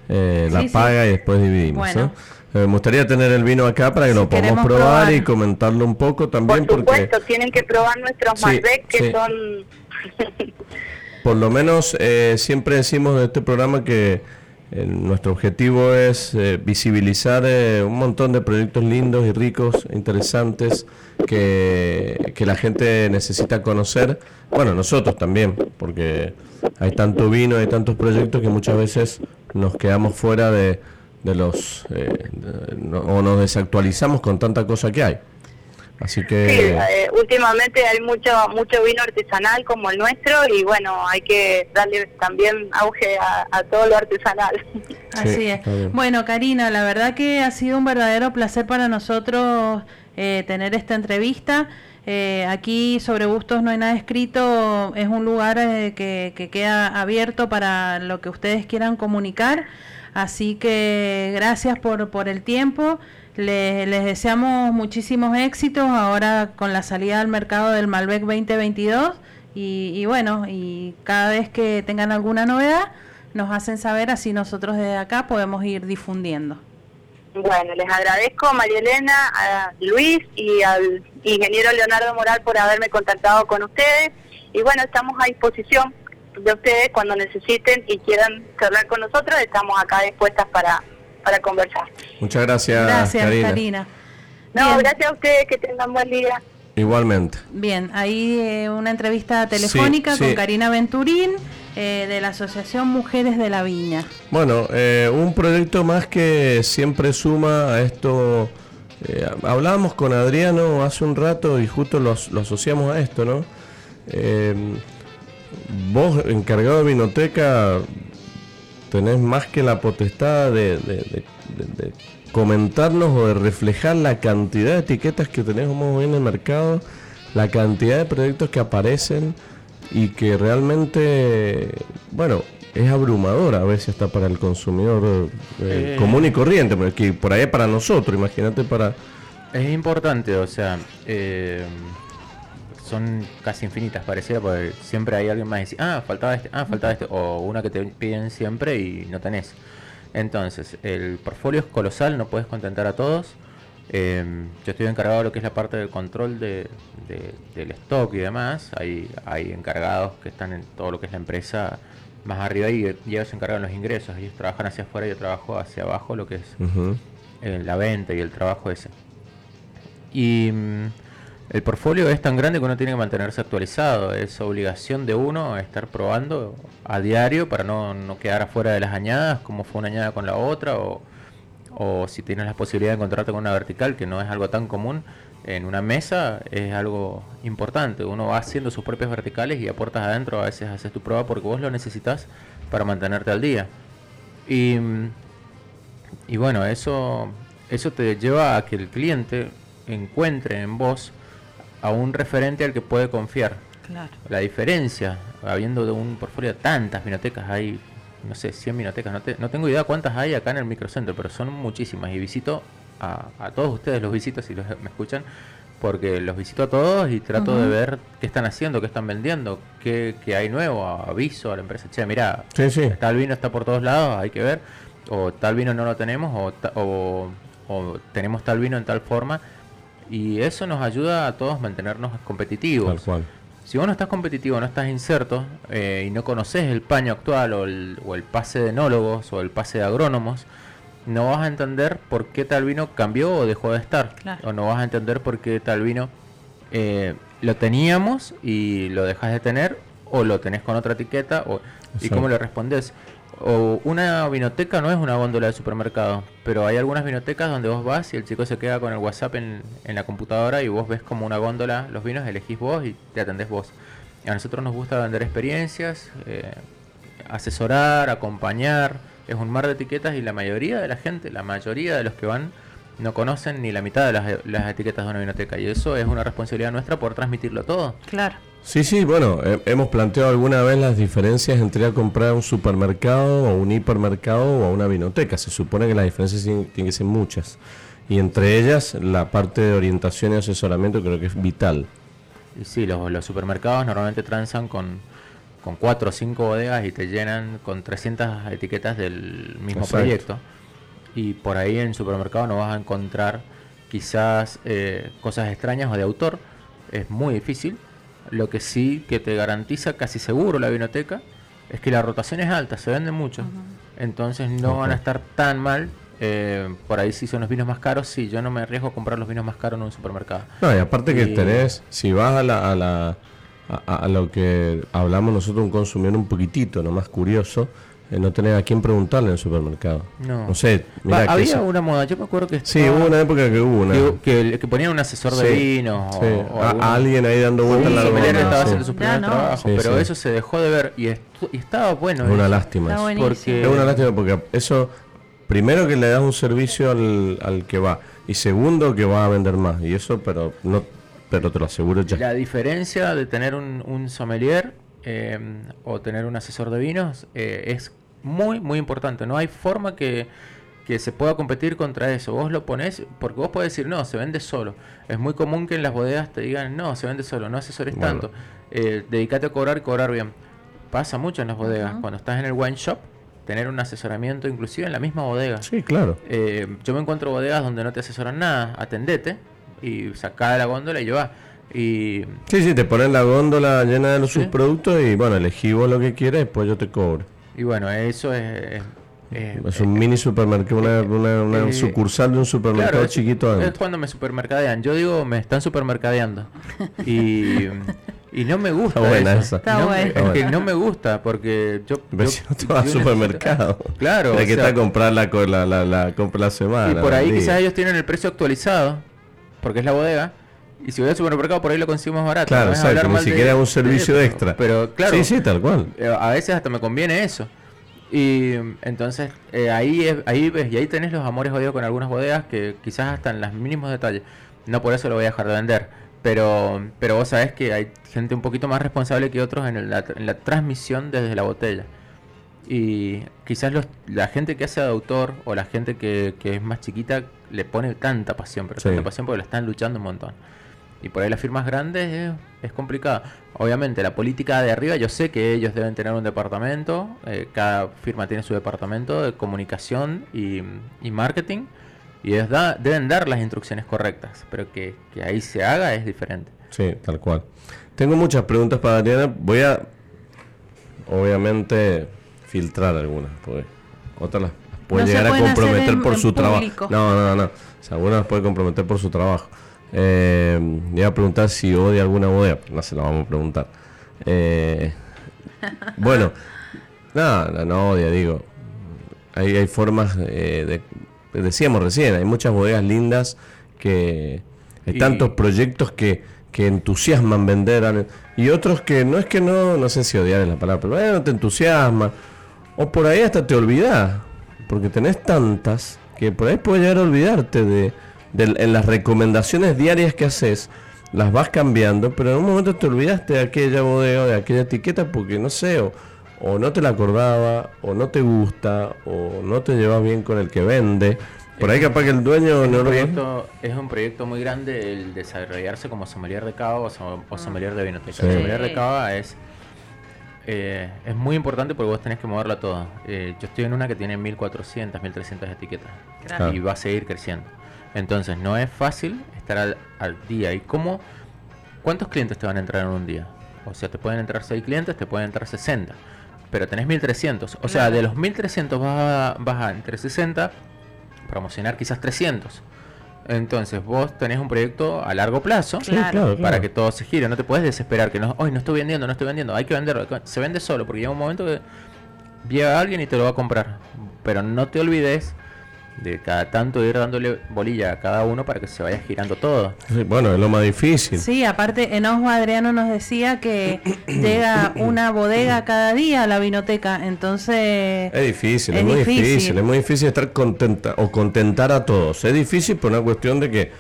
Paga y después dividimos. Bueno. Me gustaría tener el vino acá para que lo podamos probar y comentarlo un poco también. Por supuesto, porque tienen que probar nuestros Malbec, que son... Por lo menos siempre decimos de este programa que nuestro objetivo es visibilizar un montón de proyectos lindos y ricos, interesantes, que la gente necesita conocer. Bueno, nosotros también, porque hay tanto vino, hay tantos proyectos que muchas veces nos quedamos fuera o nos desactualizamos con tanta cosa que hay. Así que sí, últimamente hay mucho vino artesanal como el nuestro y bueno, hay que darle también auge a todo lo artesanal. Así es. Bueno, Karina, la verdad que ha sido un verdadero placer para nosotros tener esta entrevista. Aquí sobre gustos no hay nada escrito, es un lugar que queda abierto para lo que ustedes quieran comunicar. Así que gracias por el tiempo. Les deseamos muchísimos éxitos ahora con la salida al mercado del Malbec 2022 y bueno, y cada vez que tengan alguna novedad nos hacen saber, así nosotros desde acá podemos ir difundiendo. Bueno, les agradezco a María Elena, a Luis y al ingeniero Leonardo Moral por haberme contactado con ustedes y bueno, estamos a disposición de ustedes cuando necesiten y quieran charlar con nosotros, estamos acá dispuestas para conversar. Muchas gracias Karina. No, bien. Gracias a ustedes, que tengan buen día. Igualmente. Bien, ahí una entrevista telefónica con Karina Venturín de la Asociación Mujeres de la Viña. Bueno, un proyecto más que siempre suma a esto. Hablábamos con Adriano hace un rato y justo lo asociamos a esto, ¿no? Vos, encargado de vinoteca, tenés más que la potestad de comentarnos o de reflejar la cantidad de etiquetas que tenemos en el mercado, la cantidad de proyectos que aparecen y que realmente, bueno, es abrumadora a veces hasta para el consumidor común y corriente, porque por ahí para nosotros, imagínate para... Es importante, o sea... son casi infinitas, pareciera, porque siempre hay alguien más que dice, faltaba este, o una que te piden siempre y no tenés. Entonces, el portfolio es colosal, no puedes contentar a todos. Yo estoy encargado de lo que es la parte del control del stock y demás. Hay encargados que están en todo lo que es la empresa más arriba y ellos se encargan los ingresos. Ellos trabajan hacia afuera y yo trabajo hacia abajo, lo que es la venta y el trabajo ese. Y... el portfolio es tan grande que uno tiene que mantenerse actualizado, es obligación de uno estar probando a diario para no quedar afuera de las añadas, como fue una añada con la otra, o si tienes la posibilidad de encontrarte con una vertical, que no es algo tan común, en una mesa es algo importante. Uno va haciendo sus propias verticales y aportas adentro, a veces haces tu prueba porque vos lo necesitas para mantenerte al día. Y bueno, eso te lleva a que el cliente encuentre en vos a un referente al que puede confiar. Claro. La diferencia, habiendo de un portfolio de tantas vinotecas, hay, no sé, 100 vinotecas, no tengo idea cuántas hay acá en el microcentro, pero son muchísimas, y visito a todos ustedes, los visito si me escuchan, porque los visito a todos y trato de ver qué están haciendo, qué están vendiendo, qué hay nuevo, aviso a la empresa, che, mirá, tal vino está por todos lados, hay que ver, o tal vino no lo tenemos, o tenemos tal vino en tal forma, y eso nos ayuda a todos mantenernos competitivos. Tal cual. Si vos no estás competitivo, no estás inserto, y no conoces el paño actual o el pase de enólogos o el pase de agrónomos, no vas a entender por qué tal vino cambió o dejó de estar. Claro. O no vas a entender por qué tal vino lo teníamos y lo dejas de tener, o lo tenés con otra etiqueta, y cómo le respondés. O una vinoteca no es una góndola de supermercado, pero hay algunas vinotecas donde vos vas y el chico se queda con el WhatsApp en la computadora y vos ves como una góndola los vinos, elegís vos y te atendés vos. A nosotros nos gusta vender experiencias, asesorar, acompañar. Es un mar de etiquetas y la mayoría de la gente, la mayoría de los que van, no conocen ni la mitad de las etiquetas de una vinoteca, y eso es una responsabilidad nuestra por transmitirlo todo. Claro. Sí, bueno, hemos planteado alguna vez las diferencias entre ir a comprar a un supermercado o un hipermercado o a una vinoteca. Se supone que las diferencias tienen que ser muchas, y entre ellas la parte de orientación y asesoramiento creo que es vital. Y sí, los supermercados normalmente transan con 4 o 5 bodegas y te llenan con 300 etiquetas del mismo proyecto, y por ahí en el supermercado no vas a encontrar quizás cosas extrañas o de autor, es muy difícil. Lo que sí que te garantiza casi seguro la vinoteca es que la rotación es alta, se vende mucho. Entonces no van a estar tan mal. Por ahí sí son los vinos más caros. Sí, yo no me arriesgo a comprar los vinos más caros en un supermercado. No, y aparte que tenés, si vas a lo que hablamos nosotros, un consumidor un poquitito nomás curioso, no tenés a quién preguntarle en el supermercado. No sé, mirá, había una moda, yo me acuerdo que sí, hubo una época que hubo una que ponían un asesor de vinos o alguien ahí dando vueltas en la góndola, estaba haciendo su primer trabajo, pero eso se dejó de ver y estaba bueno. Es una lástima, es una lástima, porque eso, primero que le das un servicio al que va, y segundo que va a vender más, y eso, pero te lo aseguro ya. La diferencia de tener un sommelier o tener un asesor de vinos es muy, muy importante. No hay forma que se pueda competir contra eso. Vos lo ponés, porque vos podés decir, no, se vende solo. Es muy común que en las bodegas te digan, no, se vende solo, no asesores tanto. Dedícate a cobrar bien. Pasa mucho en las bodegas. Cuando estás en el wine shop, tener un asesoramiento inclusive en la misma bodega. Sí, claro. Yo me encuentro bodegas donde no te asesoran nada. Atendete y sacá de la góndola y llevá. Sí, te ponen la góndola llena de sus productos y bueno, elegí vos lo que quieras y después yo te cobro. Y bueno, eso es un mini supermercado, una sucursal de un supermercado, claro, chiquito. Es cuando me supermercadean, yo digo, me están supermercadeando. Y no me gusta. Está buena eso. No me gusta porque yo. Pero si no te vas al supermercado. Claro. Hay que estar a comprar la compra la semana. Y por ahí quizás ellos tienen el precio actualizado, porque es la bodega. Y si voy al supermercado, por ahí lo consigo más barato. Claro, exacto, ni siquiera un servicio extra. Pero claro, sí, tal cual. A veces hasta me conviene eso. Y entonces ahí ves, y ahí tenés los amores odios con algunas bodegas que quizás hasta en los mínimos detalles. No por eso lo voy a dejar de vender. Pero vos sabés que hay gente un poquito más responsable que otros en la transmisión desde la botella. Y quizás la gente que hace de autor o la gente que es más chiquita le pone tanta pasión, pero tanta pasión, porque la están luchando un montón. Y por ahí las firmas grandes es complicada. Obviamente la política de arriba, yo sé que ellos deben tener un departamento, cada firma tiene su departamento de comunicación y marketing, y ellos deben dar las instrucciones correctas, pero que ahí se haga es diferente. Sí, tal cual. Tengo muchas preguntas para Adriana, voy a obviamente filtrar algunas, porque otras las puede llegar a comprometer por su trabajo. No, o sea, algunas las puede comprometer por su trabajo. Le iba a preguntar si odia alguna bodega, no se la vamos a preguntar. Bueno, no odia, digo. Hay formas, decíamos recién, hay muchas bodegas lindas que Hay tantos proyectos que entusiasman vender, y otros que no es que no sé si odiar es la palabra, pero no te entusiasman, o por ahí hasta te olvidás, porque tenés tantas que por ahí puedes llegar a olvidarte de en las recomendaciones diarias que haces. Las vas cambiando, pero en un momento te olvidaste de aquella bodega, de aquella etiqueta, porque no sé, o no te la acordaba, o no te gusta, o no te llevas bien con el que vende. Por ahí capaz que el dueño es no lo proyecto, es un proyecto muy grande el desarrollarse como sommelier de cava o sommelier de vinoteca. Sí. Sommelier de cava es muy importante porque vos tenés que moverla toda. Yo estoy en una que tiene 1.400, 1.300 etiquetas. Claro. Y va a seguir creciendo. Entonces no es fácil estar al día. ¿Y cómo? ¿Cuántos clientes te van a entrar en un día? O sea, te pueden entrar 6 clientes, te pueden entrar 60, pero tenés 1.300. O sea, de los 1.300 vas a entre 60 promocionar quizás 300. Entonces vos tenés un proyecto a largo plazo, sí, claro, para que todo se gire. No te puedes desesperar que no estoy vendiendo, hay que venderlo. Se vende solo porque llega un momento que llega alguien y te lo va a comprar. Pero no te olvides de cada tanto ir dándole bolilla a cada uno para que se vaya girando todo. Sí, bueno, es lo más difícil. Sí, aparte en Osma Adriano nos decía que llega una bodega cada día a la vinoteca, entonces es difícil, es muy difícil estar contenta o contentar a todos. Es difícil por una cuestión de que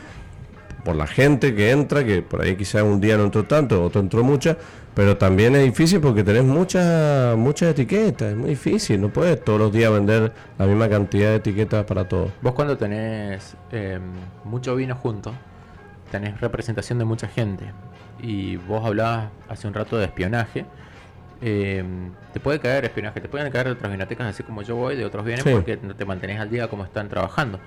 por la gente que entra, que por ahí quizás un día no entró tanto, otro entró mucha, pero también es difícil porque tenés muchas etiquetas, es muy difícil, no puedes todos los días vender la misma cantidad de etiquetas para todos. Vos cuando tenés mucho vino junto, tenés representación de mucha gente, y vos hablabas hace un rato de espionaje, te puede caer espionaje, te pueden caer de otras vinotecas, así como yo voy, de otros bienes, sí, porque no te mantenés al día como están trabajando.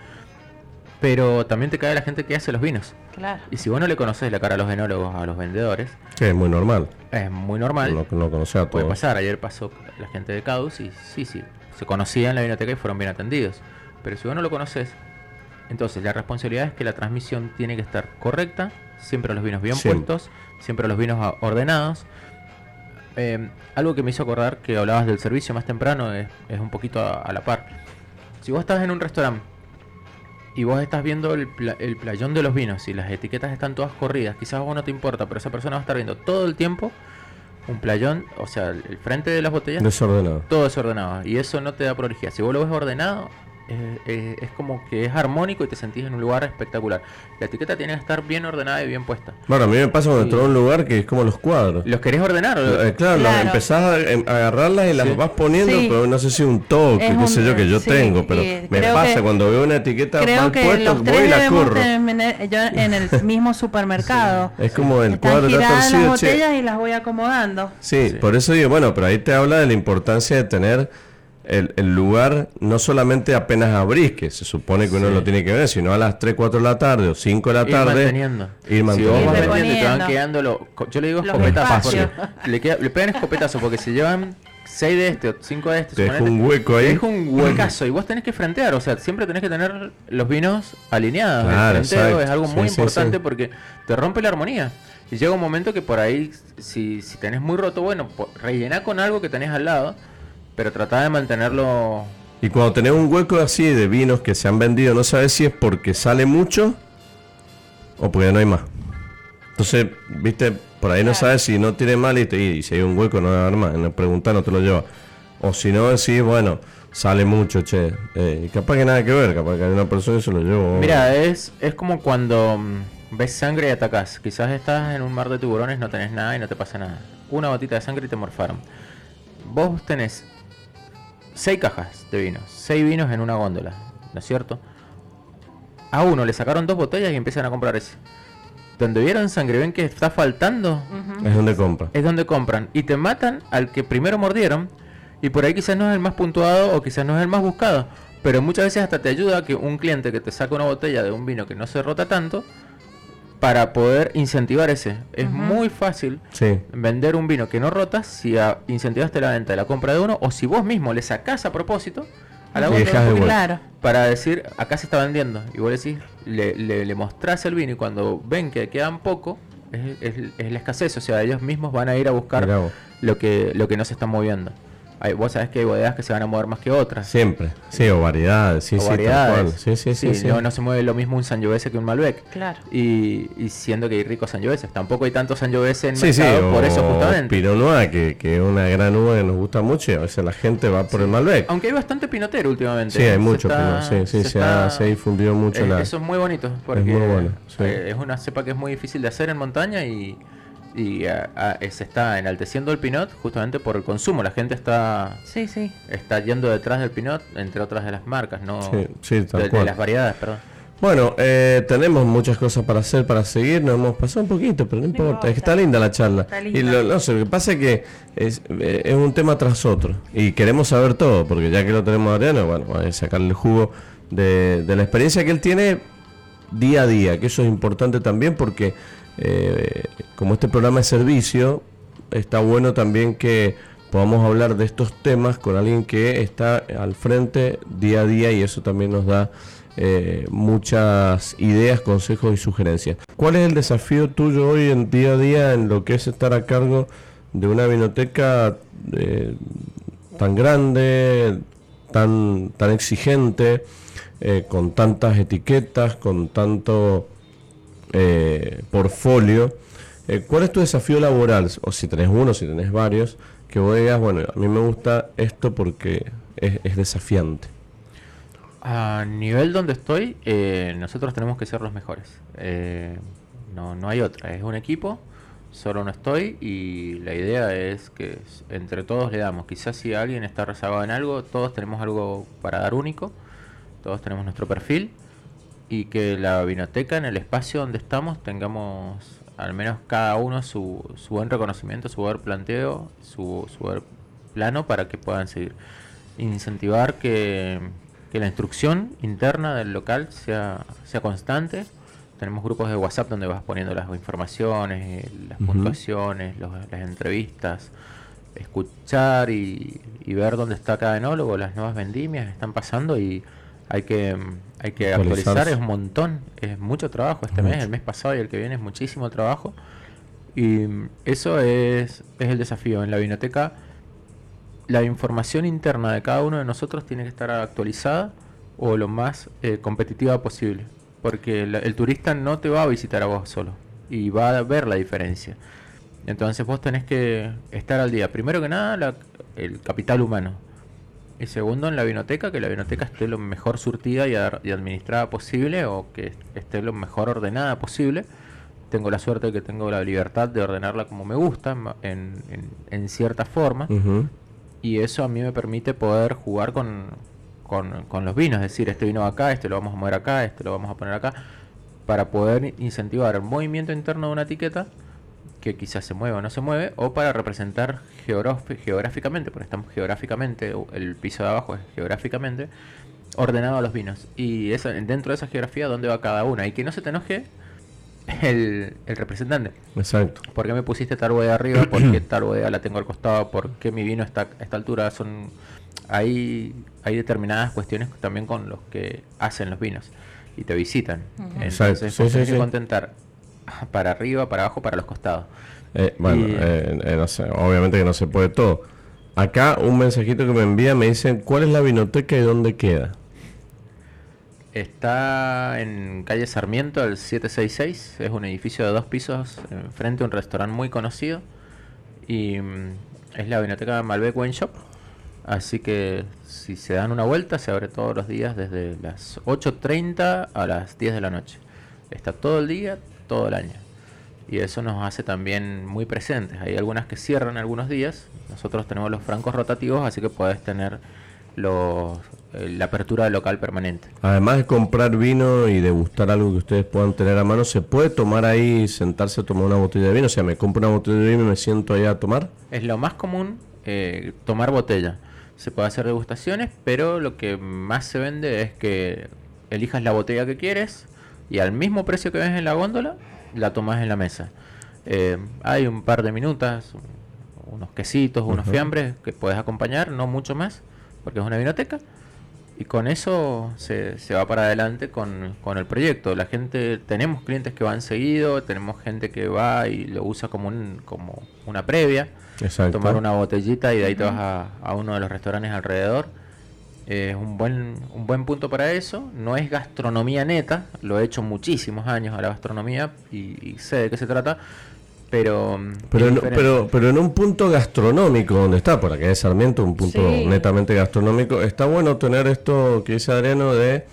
Pero también te cae la gente que hace los vinos. Claro. Y si vos no le conocés la cara a los enólogos, a los vendedores... Sí, es muy normal. Es muy normal. No conocés a todos. Puede pasar. Ayer pasó la gente de CADUS y sí, se conocían en la vinoteca y fueron bien atendidos. Pero si vos no lo conocés, entonces la responsabilidad es que la transmisión tiene que estar correcta, siempre los vinos bien puestos, siempre los vinos ordenados. Algo que me hizo acordar que hablabas del servicio más temprano es un poquito a la par. Si vos estás en un restaurante y vos estás viendo el playón de los vinos y las etiquetas están todas corridas, quizás a vos no te importa, pero esa persona va a estar viendo todo el tiempo un playón, o sea, el frente de las botellas desordenado, todo desordenado, y eso no te da prolijidad. Si vos lo ves ordenado, es como que es armónico y te sentís en un lugar espectacular. La etiqueta tiene que estar bien ordenada y bien puesta. Bueno, a mí me pasa cuando entro a un lugar que es como los cuadros. ¿Los querés ordenar? Claro. Empezás a agarrarlas y las vas poniendo, pero no sé si un toque, qué sé yo, que yo tengo, pero me pasa cuando veo una etiqueta mal puesta, voy y la corro. Yo en el mismo supermercado. Sí. Es como el cuadro de las botellas y las voy acomodando. Sí, por eso digo, bueno, pero ahí te habla de la importancia de tener el lugar, no solamente apenas abrís, que se supone que uno lo tiene que ver, sino a las 3, 4 de la tarde o 5 de la tarde. Ir manteniendo. Te van quedando yo le digo escopetazos. Le pegan escopetazos porque se llevan 6 de este o 5 de este. Te dejo un hueco ahí. Te dejo un huecazo y vos tenés que frentear. O sea, siempre tenés que tener los vinos alineados. Claro, el frenteo es algo muy importante porque te rompe la armonía. Y llega un momento que por ahí, si tenés muy roto, bueno, rellená con algo que tenés al lado, pero tratá de mantenerlo. Y cuando tenés un hueco así de vinos que se han vendido, no sabes si es porque sale mucho o porque no hay más. Entonces, viste, por ahí no sabes si no tiene más, y si hay un hueco no va a haber más, en la pregunta no te lo lleva. O si no decís, bueno, sale mucho, capaz que nada que ver, capaz que hay una persona que se lo lleva. Mira, es como cuando ves sangre y atacás. Quizás estás en un mar de tiburones, no tenés nada y no te pasa nada. Una gotita de sangre y te morfaron. Vos tenés 6 cajas de vinos, 6 vinos en una góndola, ¿no es cierto? A uno le sacaron 2 botellas y empiezan a comprar ese. Donde vieron sangre, ven que está faltando, es donde compran. Es donde compran. Y te matan al que primero mordieron. Y por ahí quizás no es el más puntuado o quizás no es el más buscado. Pero muchas veces hasta te ayuda que un cliente que te saca una botella de un vino que no se rota tanto, para poder incentivar ese. Es muy fácil vender un vino que no rotas si incentivaste la venta de la compra de uno, o si vos mismo le sacás a propósito a la botella para decir acá se está vendiendo, y vos decís, le mostrás el vino, y cuando ven que quedan poco es la escasez, o sea, ellos mismos van a ir a buscar lo que no se está moviendo. Vos sabés que hay bodegas que se van a mover más que otras. Siempre, sí, o variedades. Sí, o sí, variedades. Sí. No se mueve lo mismo un Sangiovese que un Malbec. Claro. Y siendo que hay ricos Sangioveses. Tampoco hay tantos Sangioveses en mercado, por eso justamente. Pinot Noir, que es una gran uva que nos gusta mucho, y a veces la gente va por el Malbec. Aunque hay bastante pinotero últimamente. Sí, hay mucho pinot, se ha difundido mucho. Eso es muy bonito, porque es muy bueno, es una cepa que es muy difícil de hacer en montaña y se está enalteciendo el pinot justamente por el consumo. La gente está yendo detrás del pinot, entre otras de las marcas, no de las variedades, perdón. Bueno, tenemos muchas cosas para hacer, para seguir. Nos hemos pasado un poquito, pero no importa. Es que está linda la charla. Y lo que pasa es que es un tema tras otro y queremos saber todo, porque ya que lo tenemos a Adriano, bueno, hay que sacarle el jugo de la experiencia que él tiene día a día, que eso es importante también, porque como este programa es servicio, está bueno también que podamos hablar de estos temas con alguien que está al frente día a día, y eso también nos da muchas ideas, consejos y sugerencias. ¿Cuál es el desafío tuyo hoy en día a día en lo que es estar a cargo de una vinoteca tan grande, tan exigente, con tantas etiquetas, con tanto portfolio? ¿Cuál es tu desafío laboral? O si tenés uno, si tenés varios, que vos digas, bueno, a mí me gusta esto porque es desafiante. A nivel donde estoy, nosotros tenemos que ser los mejores. No hay otra, es un equipo, solo no estoy, y la idea es que entre todos le damos. Quizás si alguien está rezagado en algo, todos tenemos algo para dar único, todos tenemos nuestro perfil. Y que la vinoteca, en el espacio donde estamos, tengamos al menos cada uno su buen reconocimiento, su buen planteo, su buen plano, para que puedan seguir. Incentivar que la instrucción interna del local sea constante. Tenemos grupos de WhatsApp donde vas poniendo las informaciones, las puntuaciones, las entrevistas. Escuchar y ver dónde está cada enólogo. Las nuevas vendimias están pasando y hay que actualizar. Es un montón, es mucho trabajo mes, el mes pasado y el que viene es muchísimo trabajo, y eso es el desafío. En la vinoteca la información interna de cada uno de nosotros tiene que estar actualizada o lo más competitiva posible, porque el turista no te va a visitar a vos solo y va a ver la diferencia. Entonces vos tenés que estar al día, primero que nada el capital humano. Y segundo, en la vinoteca, que la vinoteca esté lo mejor surtida y administrada posible, o que esté lo mejor ordenada posible. Tengo la suerte de que tengo la libertad de ordenarla como me gusta, en cierta forma. Uh-huh. Y eso a mí me permite poder jugar con los vinos. Es decir, este vino va acá, este lo vamos a mover acá, este lo vamos a poner acá. Para poder incentivar el movimiento interno de una etiqueta, que quizás se mueva o no se mueve, o para representar geográficamente, porque estamos geográficamente, el piso de abajo es geográficamente ordenado a los vinos, y dentro de esa geografía dónde va cada una, y que no se te enoje el representante. Exacto. ¿Por qué me pusiste tal bodega arriba? ¿Por qué tal bodega la tengo al costado? ¿Por qué mi vino está a esta altura? Hay determinadas cuestiones también con los que hacen los vinos y te visitan. Uh-huh. Entonces tienes que contentar para arriba, para abajo, para los costados. No sé, obviamente que no se puede todo. Acá un mensajito que me envía, me dicen, ¿cuál es la vinoteca y dónde queda? Está en calle Sarmiento, al 766. Es un edificio de 2 pisos, frente a un restaurante muy conocido. Y es la vinoteca Malbec Wine Shop. Así que si se dan una vuelta, se abre todos los días desde las 8:30 a las 10 de la noche. Está todo el día, todo el año, y eso nos hace también muy presentes. Hay algunas que cierran algunos días, nosotros tenemos los francos rotativos, así que podés tener la apertura del local permanente. Además de comprar vino y degustar algo que ustedes puedan tener a mano, ¿se puede tomar ahí, sentarse a tomar una botella de vino? O sea, me compro una botella de vino y me siento allá a tomar. Es lo más común, tomar botella. Se puede hacer degustaciones, pero lo que más se vende es que elijas la botella que quieres, y al mismo precio que ves en la góndola, la tomás en la mesa. Hay un par de minutas, unos quesitos, unos fiambres que podés acompañar, no mucho más, porque es una vinoteca. y con eso se va para adelante con el proyecto. La gente, tenemos clientes que van seguido, tenemos gente que va y lo usa como una previa. Exacto. Tomar una botellita y de ahí te vas a uno de los restaurantes alrededor. Es un buen punto para eso. No es gastronomía neta, lo he hecho muchísimos años a la gastronomía y sé de qué se trata. Pero en un punto gastronómico donde está, por acá de Sarmiento, un punto netamente gastronómico, está bueno tener esto que dice Adriano de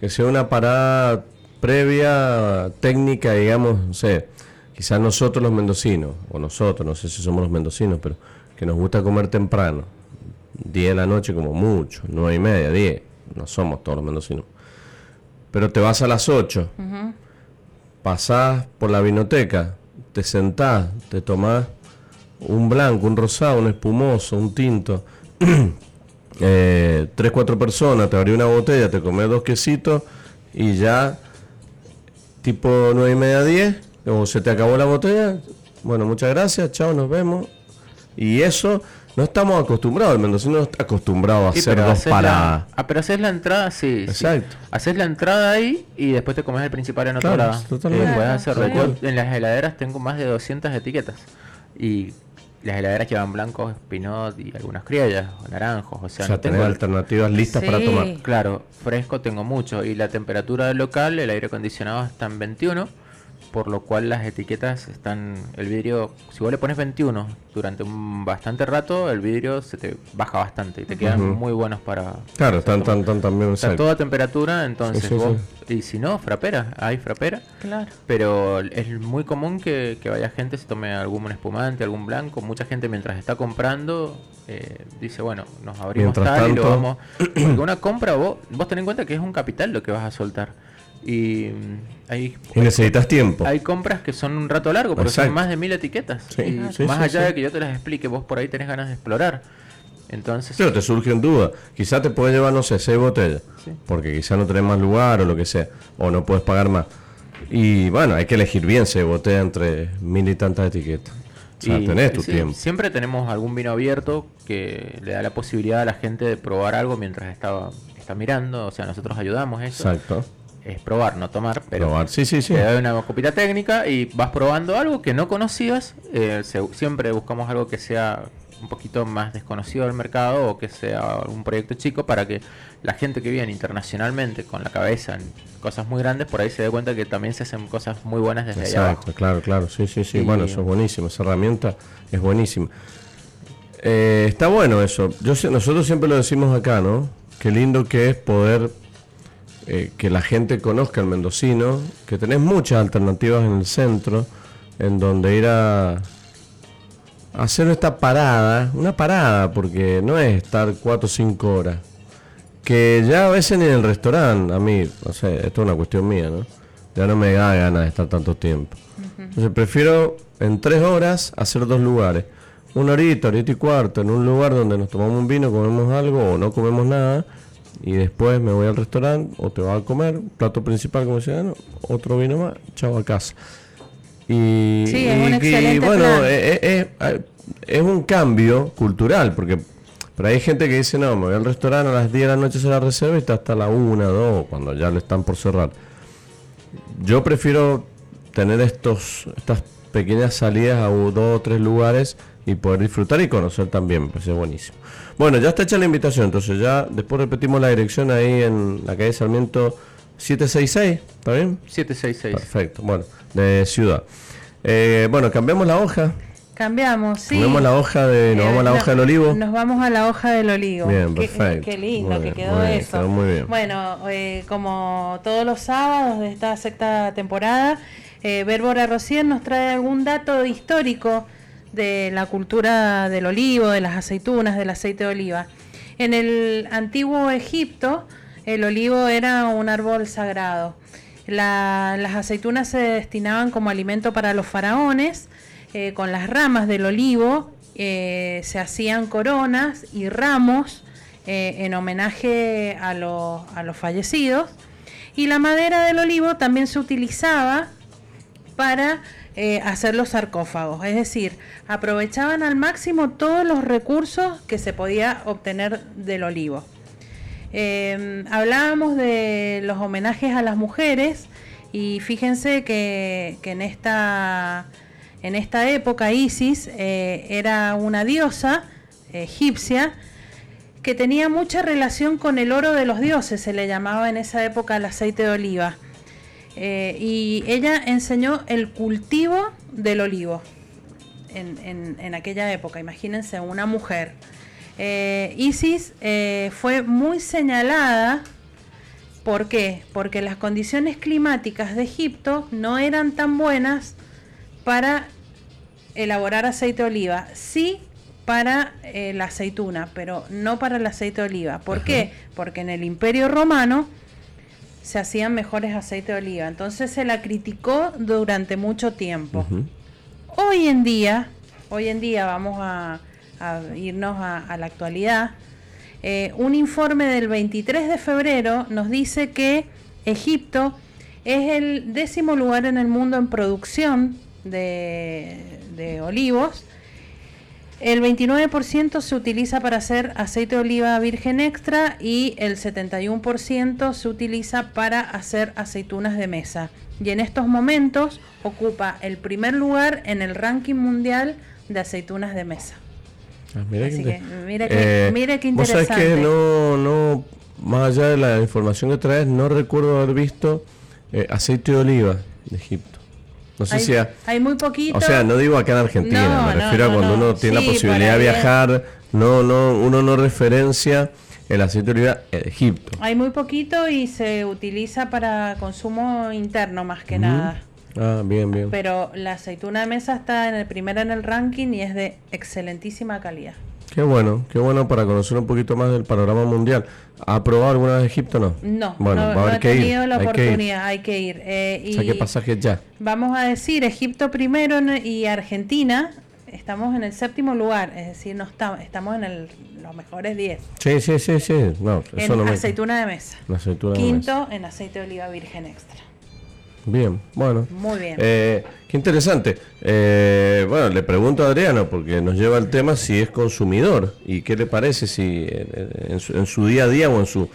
que sea una parada previa técnica, digamos, no sé, quizás nosotros los mendocinos, o nosotros, no sé si somos los mendocinos, pero que nos gusta comer temprano, 10 de la noche como mucho, 9 y media, 10, no somos todos los mendocinos, pero te vas a las 8, uh-huh, pasás por la vinoteca, te sentás, te tomás un blanco, un rosado, un espumoso, un tinto, 3-4 personas, te abrí una botella, te comés 2 quesitos y ya tipo 9:30, 10, o se te acabó la botella, bueno, muchas gracias, chao, nos vemos. Y eso no estamos acostumbrados, el mendocino no está acostumbrado a hacer dos paradas. Pero haces la entrada, sí. Exacto. Sí. Haces la entrada ahí y después te comes el principal en otro lado. Totalmente. En las heladeras tengo más de 200 etiquetas. Y las heladeras llevan blancos, pinot y algunas criollas, o naranjos. O sea no tengo alternativas listas para tomar. Claro, fresco tengo mucho. Y la temperatura del local, el aire acondicionado está en 21. Por lo cual las etiquetas están, el vidrio, si vos le pones 21 durante un bastante rato, el vidrio se te baja bastante y te quedan muy buenos para... Claro, están también... Está toda temperatura, entonces vos. Y si no, hay frapera. Claro. Pero es muy común que vaya gente, se tome algún espumante, algún blanco. Mucha gente mientras está comprando dice, bueno, nos abrimos mientras tal tanto... y lo vamos... Porque una compra vos ten en cuenta que es un capital lo que vas a soltar. Y necesitas tiempo. Hay compras que son un rato largo, pero son más de 1000 etiquetas. Más allá de que yo te las explique, vos por ahí tenés ganas de explorar. Entonces, pero te surgen dudas. Quizás te puedes llevar, no sé, 6 botellas, porque quizás no tenés más lugar o lo que sea, o no puedes pagar más. Y bueno, hay que elegir bien 6 botellas entre 1000 y tantas etiquetas. O sea, tenés tu tiempo. Siempre tenemos algún vino abierto que le da la posibilidad a la gente de probar algo mientras está mirando. O sea, nosotros ayudamos eso. Exacto. Es probar, no tomar, pero probar. Sí. Te doy una copita técnica y vas probando algo que no conocías. Siempre buscamos algo que sea un poquito más desconocido del mercado o que sea un proyecto chico para que la gente que viene internacionalmente con la cabeza en cosas muy grandes, por ahí se dé cuenta que también se hacen cosas muy buenas desde allá abajo. Exacto, claro, sí. Y bueno, eso es buenísimo, esa herramienta es buenísima. Está bueno eso. Nosotros siempre lo decimos acá, ¿no? Qué lindo que es poder... que la gente conozca al mendocino, que tenés muchas alternativas en el centro, en donde ir a hacer esta parada, una parada, porque no es estar 4 o 5 horas, que ya a veces ni en el restaurante, a mí, no sé, esto es una cuestión mía, ¿no? Ya no me da ganas de estar tanto tiempo. Uh-huh. Entonces prefiero en 3 horas hacer 2 lugares, una horita y cuarto, en un lugar donde nos tomamos un vino, comemos algo o no comemos nada, y después me voy al restaurante o te vas a comer, plato principal como ciudadano, otro vino más, chao a casa. Y es un excelente plan. Es un cambio cultural, porque pero hay gente que dice, no, me voy al restaurante a las 10 de la noche, se la reserva y está hasta la 1, 2, cuando ya le están por cerrar. Yo prefiero tener estas pequeñas salidas a 2 o 3 lugares y poder disfrutar y conocer también, me parece buenísimo. Bueno, ya está hecha la invitación, entonces ya después repetimos la dirección ahí en la calle Sarmiento 766, ¿está bien? 766. Perfecto, bueno, de Ciudad. Bueno, cambiamos la hoja. Cambiamos, sí. Nos vamos a la hoja del olivo. Nos vamos a la hoja del olivo. Bien, perfecto. Qué lindo bien, que quedó bien, eso. Quedó muy bien. Bueno, como todos los sábados de esta sexta temporada, Bérbora Rocier nos trae algún dato histórico de la cultura del olivo, de las aceitunas, del aceite de oliva. En el antiguo Egipto, el olivo era un árbol sagrado. Las aceitunas se destinaban como alimento para los faraones. Con las ramas del olivo se hacían coronas y ramos en homenaje a los fallecidos. Y la madera del olivo también se utilizaba para hacer los sarcófagos, es decir, aprovechaban al máximo todos los recursos que se podía obtener del olivo. Hablábamos de los homenajes a las mujeres y fíjense que en esta época Isis era una diosa egipcia que tenía mucha relación con el oro de los dioses, se le llamaba en esa época el aceite de oliva. Y ella enseñó el cultivo del olivo en aquella época, imagínense, una mujer. Isis fue muy señalada. ¿Por qué? Porque las condiciones climáticas de Egipto no eran tan buenas para elaborar aceite de oliva, sí para la aceituna, pero no para el aceite de oliva. ¿Por Ajá. qué? Porque en el Imperio Romano se hacían mejores aceites de oliva, entonces se la criticó durante mucho tiempo. Uh-huh. Hoy en día vamos a irnos a la actualidad. Un informe del 23 de febrero nos dice que Egipto es el 10º lugar en el mundo en producción de olivos. El 29% se utiliza para hacer aceite de oliva virgen extra y el 71% se utiliza para hacer aceitunas de mesa. Y en estos momentos ocupa el primer lugar en el ranking mundial de aceitunas de mesa. Ah, mira qué interesante. Vos sabés que no, más allá de la información que traes, no recuerdo haber visto aceite de oliva de Egipto. No sé si hay muy poquito. O sea, no digo acá en Argentina, me refiero a cuando uno tiene la posibilidad de viajar, uno no referencia el aceite de oliva de Egipto. Hay muy poquito y se utiliza para consumo interno más que nada. Ah, bien. Pero la aceituna de mesa está primera en el ranking y es de excelentísima calidad. Qué bueno para conocer un poquito más del panorama mundial. ¿Ha probado alguna vez Egipto o no? No, bueno, no, no he tenido la oportunidad, hay que ir. O sea, ¿qué pasaje ya? Vamos a decir, Egipto primero y Argentina, estamos en el 7º lugar, es decir, no estamos en los mejores 10. Sí, no, eso no me... aceituna de mesa. Quinto en aceite de oliva virgen extra. Bien, bueno. Muy bien. Qué interesante. Bueno, le pregunto a Adriano, porque nos lleva el tema si es consumidor y qué le parece si en su día a día o en sus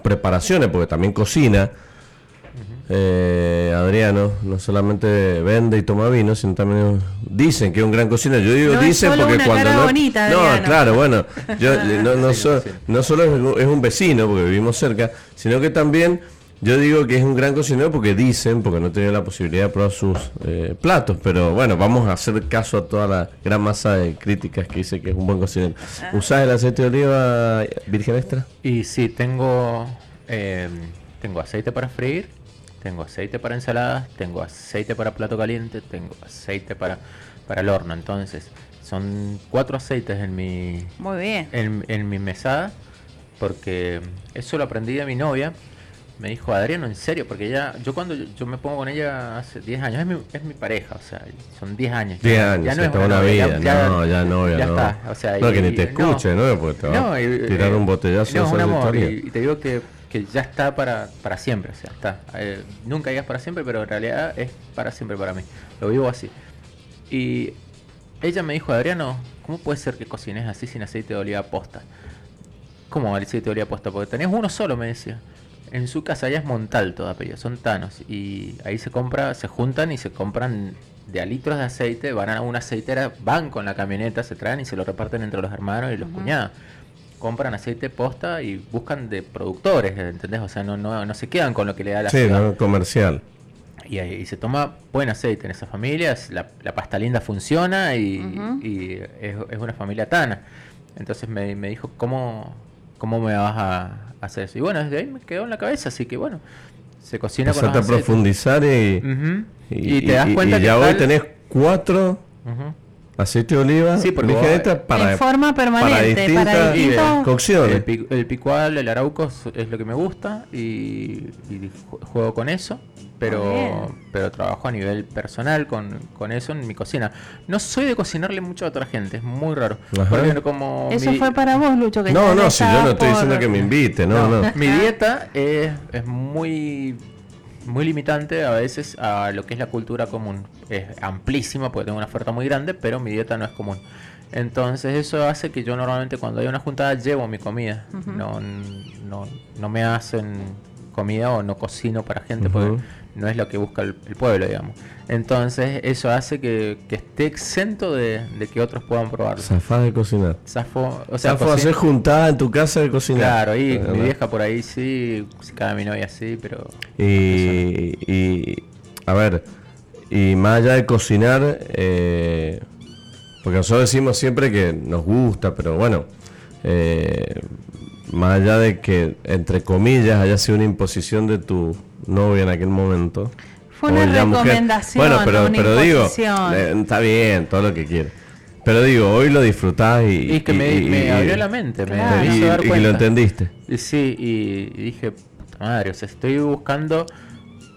preparaciones, porque también cocina. Adriano no solamente vende y toma vino, sino también dicen que es un gran cocinero. Yo digo no dicen es solo porque una cuando cara no, bonita, Adriano. No, claro, bueno, yo no solo es un vecino porque vivimos cerca, sino que también yo digo que es un gran cocinero porque dicen, porque no he tenido la posibilidad de probar sus platos, pero bueno, vamos a hacer caso a toda la gran masa de críticas que dice que es un buen cocinero. ¿Usás el aceite de oliva virgen extra? Y sí, tengo aceite para freír, tengo aceite para ensaladas, tengo aceite para plato caliente, tengo aceite para el horno. Entonces, son 4 aceites en mi... Muy bien. En mi mesada, porque eso lo aprendí de mi novia. Me dijo, Adriano, en serio, porque ella, yo me pongo con ella hace 10 años, es mi pareja, o sea, son 10 años. 10 años, ya no está una vida, ya está. O sea, que ni te escuche, ¿no? Porque te va a tirar un botellazo. No, un amor, y te digo que ya está para siempre, o sea, está. Nunca digas para siempre, pero en realidad es para siempre para mí, lo vivo así. Y ella me dijo, Adriano, ¿cómo puede ser que cocines así sin aceite de oliva posta? ¿Cómo el aceite de oliva posta? Porque tenés uno solo, me decía. En su casa ya es Montalto de apellido, son Tanos, y ahí se juntan y se compran de a litros de aceite, van a una aceitera, van con la camioneta, se traen y se lo reparten entre los hermanos y los uh-huh. cuñados. Compran aceite posta y buscan de productores, ¿entendés? O sea, no se quedan con lo que le da la ciudad. Sí, no, comercial. Y ahí se toma buen aceite en esas familias, la pasta linda funciona y, uh-huh. y es una familia Tana. Entonces me dijo, ¿cómo me vas a hacer eso? Y bueno, desde ahí me quedó en la cabeza, así que bueno, se cocina con aceite. Empezás a profundizar y, uh-huh. y te das cuenta y que ya hoy tenés 4 uh-huh. aceite de oliva, sí, en forma permanente, para distintas cocciones. El picual, el arauco es lo que me gusta y juego con eso, pero trabajo a nivel personal con eso en mi cocina. No soy de cocinarle mucho a otra gente, es muy raro. Ejemplo, como eso fue para vos, Lucho. Que no, si yo no estoy diciendo que me invite, no. Mi dieta es muy... muy limitante a veces a lo que es la cultura común. Es amplísima porque tengo una oferta muy grande, pero mi dieta no es común. Entonces eso hace que yo normalmente cuando hay una juntada llevo mi comida. Uh-huh. No me hacen comida o no cocino para gente, uh-huh, porque no es lo que busca el pueblo, digamos. Entonces eso hace que esté exento de que otros puedan probarlo. Zafás de cocinar. Zafo hacer juntada en tu casa de cocinar. Claro, y mi vieja por ahí sí, cada mi novia sí, pero... Y más allá de cocinar, porque nosotros decimos siempre que nos gusta, pero bueno, más allá de que, entre comillas, haya sido una imposición de tu novia en aquel momento. Fue una recomendación, mujer. Bueno, pero digo, está bien, todo lo que quieras. Pero digo, hoy lo disfrutás y... Es que me abrió la mente, claro, me hizo dar cuenta. Y lo entendiste. Y sí, y dije, puta madre, o sea, estoy buscando...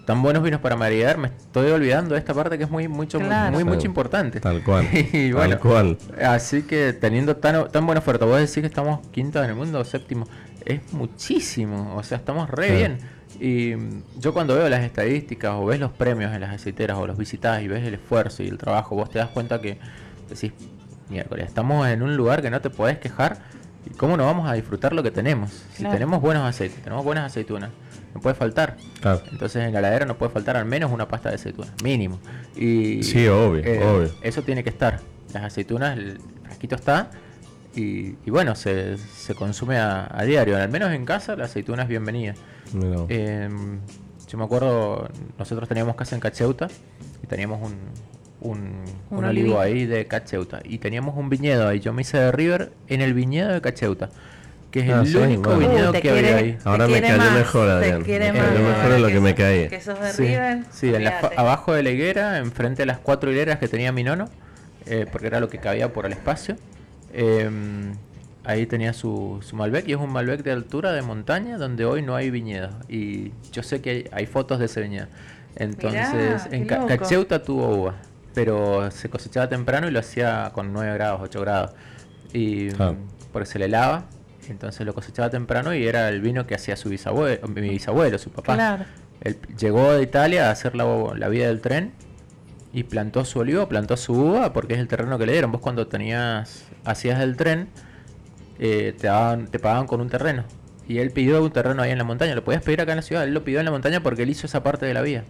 tan buenos vinos para maridar, me estoy olvidando de esta parte que es muy importante. Tal cual. Y bueno, tal cual. Así que teniendo tan buena oferta, vos decís que estamos quintos en el mundo, séptimo, es muchísimo, o sea, estamos re bien. Y yo cuando veo las estadísticas o ves los premios en las aceiteras o los visitás y ves el esfuerzo y el trabajo, vos te das cuenta que decís, miércoles, estamos en un lugar que no te podés quejar y cómo no vamos a disfrutar lo que tenemos. Claro. Si tenemos buenos aceites, tenemos buenas aceitunas, no puede faltar. Claro. Entonces en la heladera no puede faltar al menos una pasta de aceitunas, mínimo. Y sí, obvio. Eso tiene que estar. Las aceitunas, el frasquito está y bueno, se consume a diario. Al menos en casa la aceituna es bienvenida. No. Yo me acuerdo, nosotros teníamos casa en Cacheuta y teníamos un olivo ahí de Cacheuta y teníamos un viñedo ahí. Yo me hice de river en el viñedo de Cacheuta, que es el único viñedo que había ahí. Ahora me cayó mejor, Adrián. Mejor es lo que me caí. Que sos de River. Sí, abajo de la higuera, enfrente de las 4 hileras que tenía mi nono, porque era lo que cabía por el espacio. Ahí tenía su Malbec, y es un Malbec de altura, de montaña, donde hoy no hay viñedos. Y yo sé que hay fotos de ese viñedo. Entonces, mirá, en Cacheuta tuvo uva, pero se cosechaba temprano y lo hacía con 9 grados, 8 grados. Y porque se le helaba. Entonces lo cosechaba temprano y era el vino que hacía mi bisabuelo, su papá. Claro. Él llegó de Italia a hacer la vía del tren y plantó su olivo, plantó su uva, porque es el terreno que le dieron. Vos cuando hacías el tren, te pagaban con un terreno. Y él pidió un terreno ahí en la montaña. Lo podías pedir acá en la ciudad, él lo pidió en la montaña porque él hizo esa parte de la vía.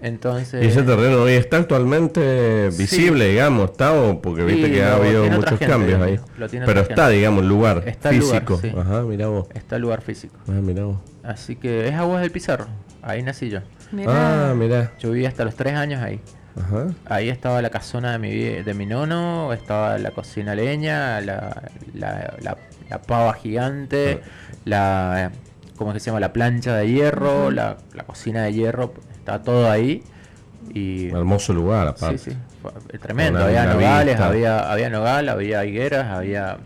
Entonces, y ese terreno hoy está actualmente visible, digamos, está, porque viste que ha habido muchos cambios ahí. Pero está, digamos, el lugar físico. Sí. Ajá, mirá vos. Está el lugar físico. Ah, mirá vos. Así que es Aguas del Pizarro, ahí nací yo. Mirá. Ah, mirá. Yo viví hasta los 3 años ahí. Ajá. Ahí estaba la casona de mi nono, estaba la cocina leña, la pava gigante, la... ¿cómo es que se llama? La plancha de hierro, uh-huh, la cocina de hierro, está todo ahí. Y un hermoso lugar, aparte. Sí, sí, tremendo. Había nogal, había higueras, había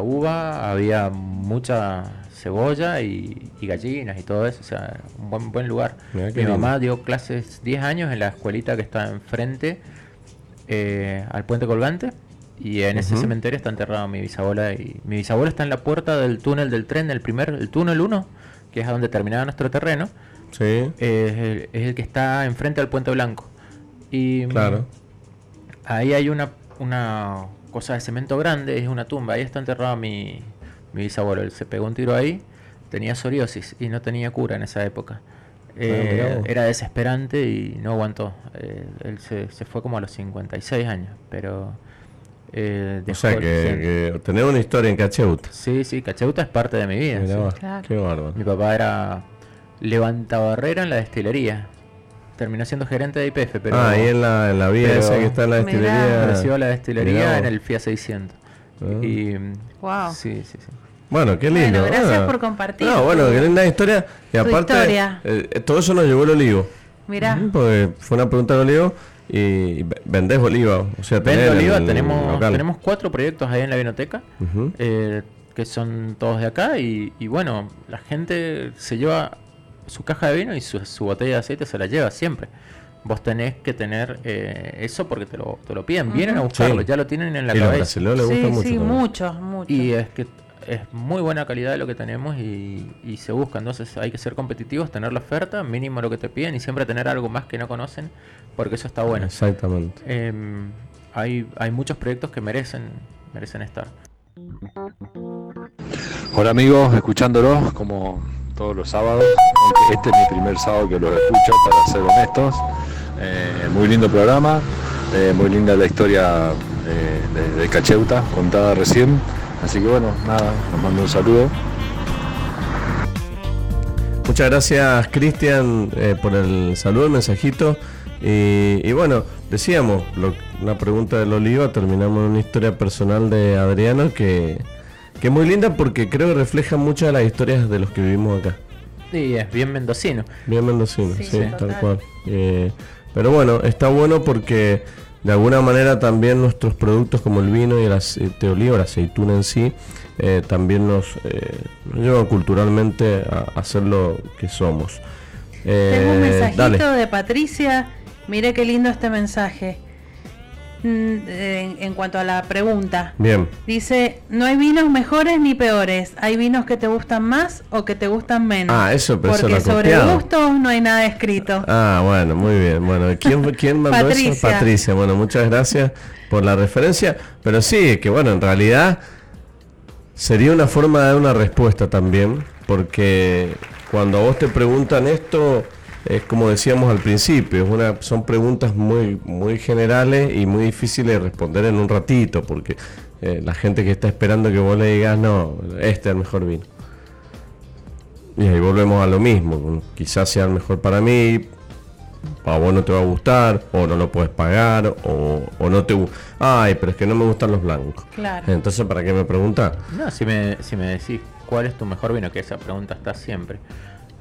uva, había mucha cebolla y gallinas y todo eso. O sea, un buen lugar. Mi mamá dio clases 10 años en la escuelita que está enfrente al puente colgante. Y en ese cementerio está enterrado mi bisabuela. Y mi bisabuelo está en la puerta del túnel del tren, el túnel 1, que es a donde terminaba nuestro terreno. Sí. Es el que está enfrente al Puente Blanco. Y claro, ahí hay una cosa de cemento grande, es una tumba. Ahí está enterrado mi bisabuelo. Él se pegó un tiro ahí, tenía psoriasis y no tenía cura en esa época. Era desesperante y no aguantó. Él se fue como a los 56 años, pero... que tener una historia en Cacheuta. Sí, Cacheuta es parte de mi vida. Mirá, sí, claro. Qué bárbaro. Mi papá era levantabarrera en la destilería. Terminó siendo gerente de IPF, pero ahí en la vía esa que está en la destilería. Creció la destilería en el Fiat 600. Y wow. Sí. Bueno, qué lindo. Bueno, gracias por compartir. No, bueno, qué linda historia. Y aparte, todo eso nos llevó el olivo. Mirá. Porque fue una pregunta del olivo. Y vendés oliva, o sea, vendo oliva, tenemos 4 proyectos ahí en la vinoteca, uh-huh, que son todos de acá y bueno, la gente se lleva su caja de vino y su botella de aceite se la lleva siempre. Vos tenés que tener eso porque te lo piden, uh-huh, vienen a buscarlo, sí, ya lo tienen en la cabeza. Y a los brasileños les gusta mucho. Sí, mucho. Y es que es muy buena calidad de lo que tenemos y se busca. Entonces hay que ser competitivos, tener la oferta, mínimo lo que te piden y siempre tener algo más que no conocen, porque eso está bueno. Exactamente. hay muchos proyectos que merecen estar. Hola amigos, escuchándolos como todos los sábados. Este es mi primer sábado que los escucho, para ser honestos. Muy lindo programa, muy linda la historia de Cacheuta contada recién. Así que bueno, nada, nos mando un saludo. Muchas gracias Cristian por el saludo, el mensajito. Y bueno, decíamos, una pregunta del Oliva, terminamos en una historia personal de Adriano que es muy linda porque creo que refleja muchas de las historias de los que vivimos acá. Sí, es bien mendocino. Bien mendocino, sí tal cual. Pero bueno, está bueno porque de alguna manera también nuestros productos como el vino y el aceite de oliva, la aceituna en sí, también nos llevan culturalmente a ser lo que somos. Tengo un mensajito de Patricia. Mire qué lindo este mensaje en cuanto a la pregunta. Bien. Dice, no hay vinos mejores ni peores, hay vinos que te gustan más o que te gustan menos. Ah, eso, pero porque eso sobre gustos no hay nada escrito. Ah, bueno, muy bien. Bueno, ¿quién mandó Patricia. Eso? Patricia. Bueno, muchas gracias por la referencia. Pero sí, que bueno, en realidad sería una forma de dar una respuesta también, porque cuando a vos te preguntan esto, es como decíamos al principio, son preguntas muy, muy generales y muy difíciles de responder en un ratito, porque la gente que está esperando que vos le digas, no, este es el mejor vino. Y ahí volvemos a lo mismo, quizás sea el mejor para mí, para vos no te va a gustar, o no lo puedes pagar, o no te gusta. Ay, pero es que no me gustan los blancos. Claro. Entonces, ¿para qué me preguntás? No, si me decís cuál es tu mejor vino, que esa pregunta está siempre.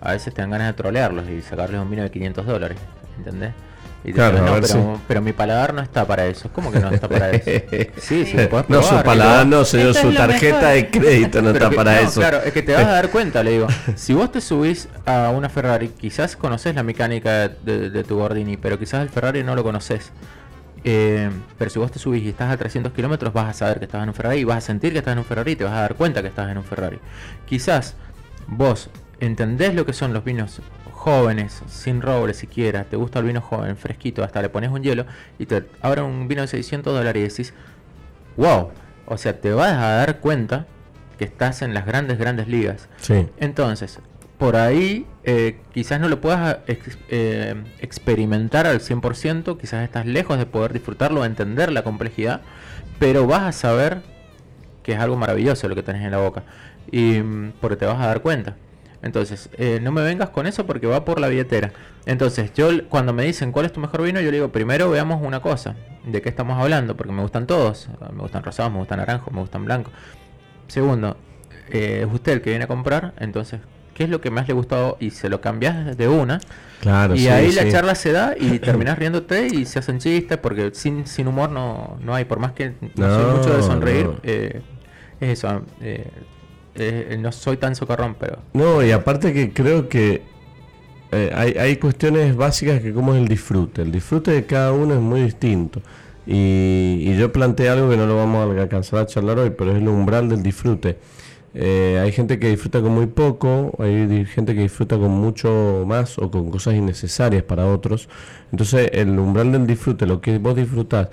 A veces te dan ganas de trolearlos y sacarles un vino de $500, ¿entendés? Y claro, dices, no, pero mi paladar no está para eso. ¿Cómo que no está para eso? Sí, podés probar, su paladar no, señor, su tarjeta de crédito no está para eso. Claro, es que te vas a dar cuenta, le digo. Si vos te subís a una Ferrari, quizás conocés la mecánica de tu Gordini, pero quizás el Ferrari no lo conocés. Pero si vos te subís y estás a 300 kilómetros, vas a saber que estás en un Ferrari y vas a sentir que estás en un Ferrari y te vas a dar cuenta que estás en un Ferrari. Quizás vos entendés lo que son los vinos jóvenes, sin roble siquiera, te gusta el vino joven, fresquito, hasta le pones un hielo y te abra un vino de $600 y decís, wow, o sea, te vas a dar cuenta que estás en las grandes ligas. Sí. Entonces, por ahí quizás no lo puedas experimentar al 100%, quizás estás lejos de poder disfrutarlo, entender la complejidad, pero vas a saber que es algo maravilloso lo que tenés en la boca, y porque te vas a dar cuenta. Entonces, no me vengas con eso porque va por la billetera. Entonces, yo cuando me dicen cuál es tu mejor vino, yo le digo, primero veamos una cosa, de qué estamos hablando, porque me gustan todos, me gustan rosados, me gustan naranjos, me gustan blancos. Segundo, es usted el que viene a comprar, entonces, ¿qué es lo que más le gustó? Y se lo cambias de una. Claro, y sí, ahí la charla se da y terminás riéndote y se hacen chistes, porque sin humor no hay, por más que no soy mucho de sonreír, no. Es eso. No soy tan socarrón, pero... No, y aparte que creo que hay cuestiones básicas que como es el disfrute. El disfrute de cada uno es muy distinto. Y yo planteé algo que no lo vamos a alcanzar a charlar hoy, pero es el umbral del disfrute. Hay gente que disfruta con muy poco, hay gente que disfruta con mucho más o con cosas innecesarias para otros. Entonces el umbral del disfrute, lo que vos disfrutás,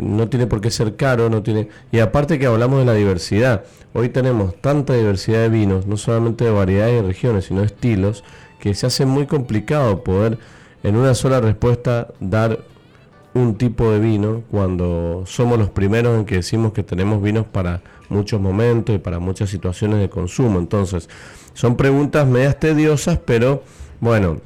no tiene por qué ser caro, no tiene. Y aparte que hablamos de la diversidad, hoy tenemos tanta diversidad de vinos, no solamente de variedades y regiones, sino de estilos, que se hace muy complicado poder en una sola respuesta dar un tipo de vino, cuando somos los primeros en que decimos que tenemos vinos para muchos momentos y para muchas situaciones de consumo. Entonces son preguntas medias tediosas, pero bueno,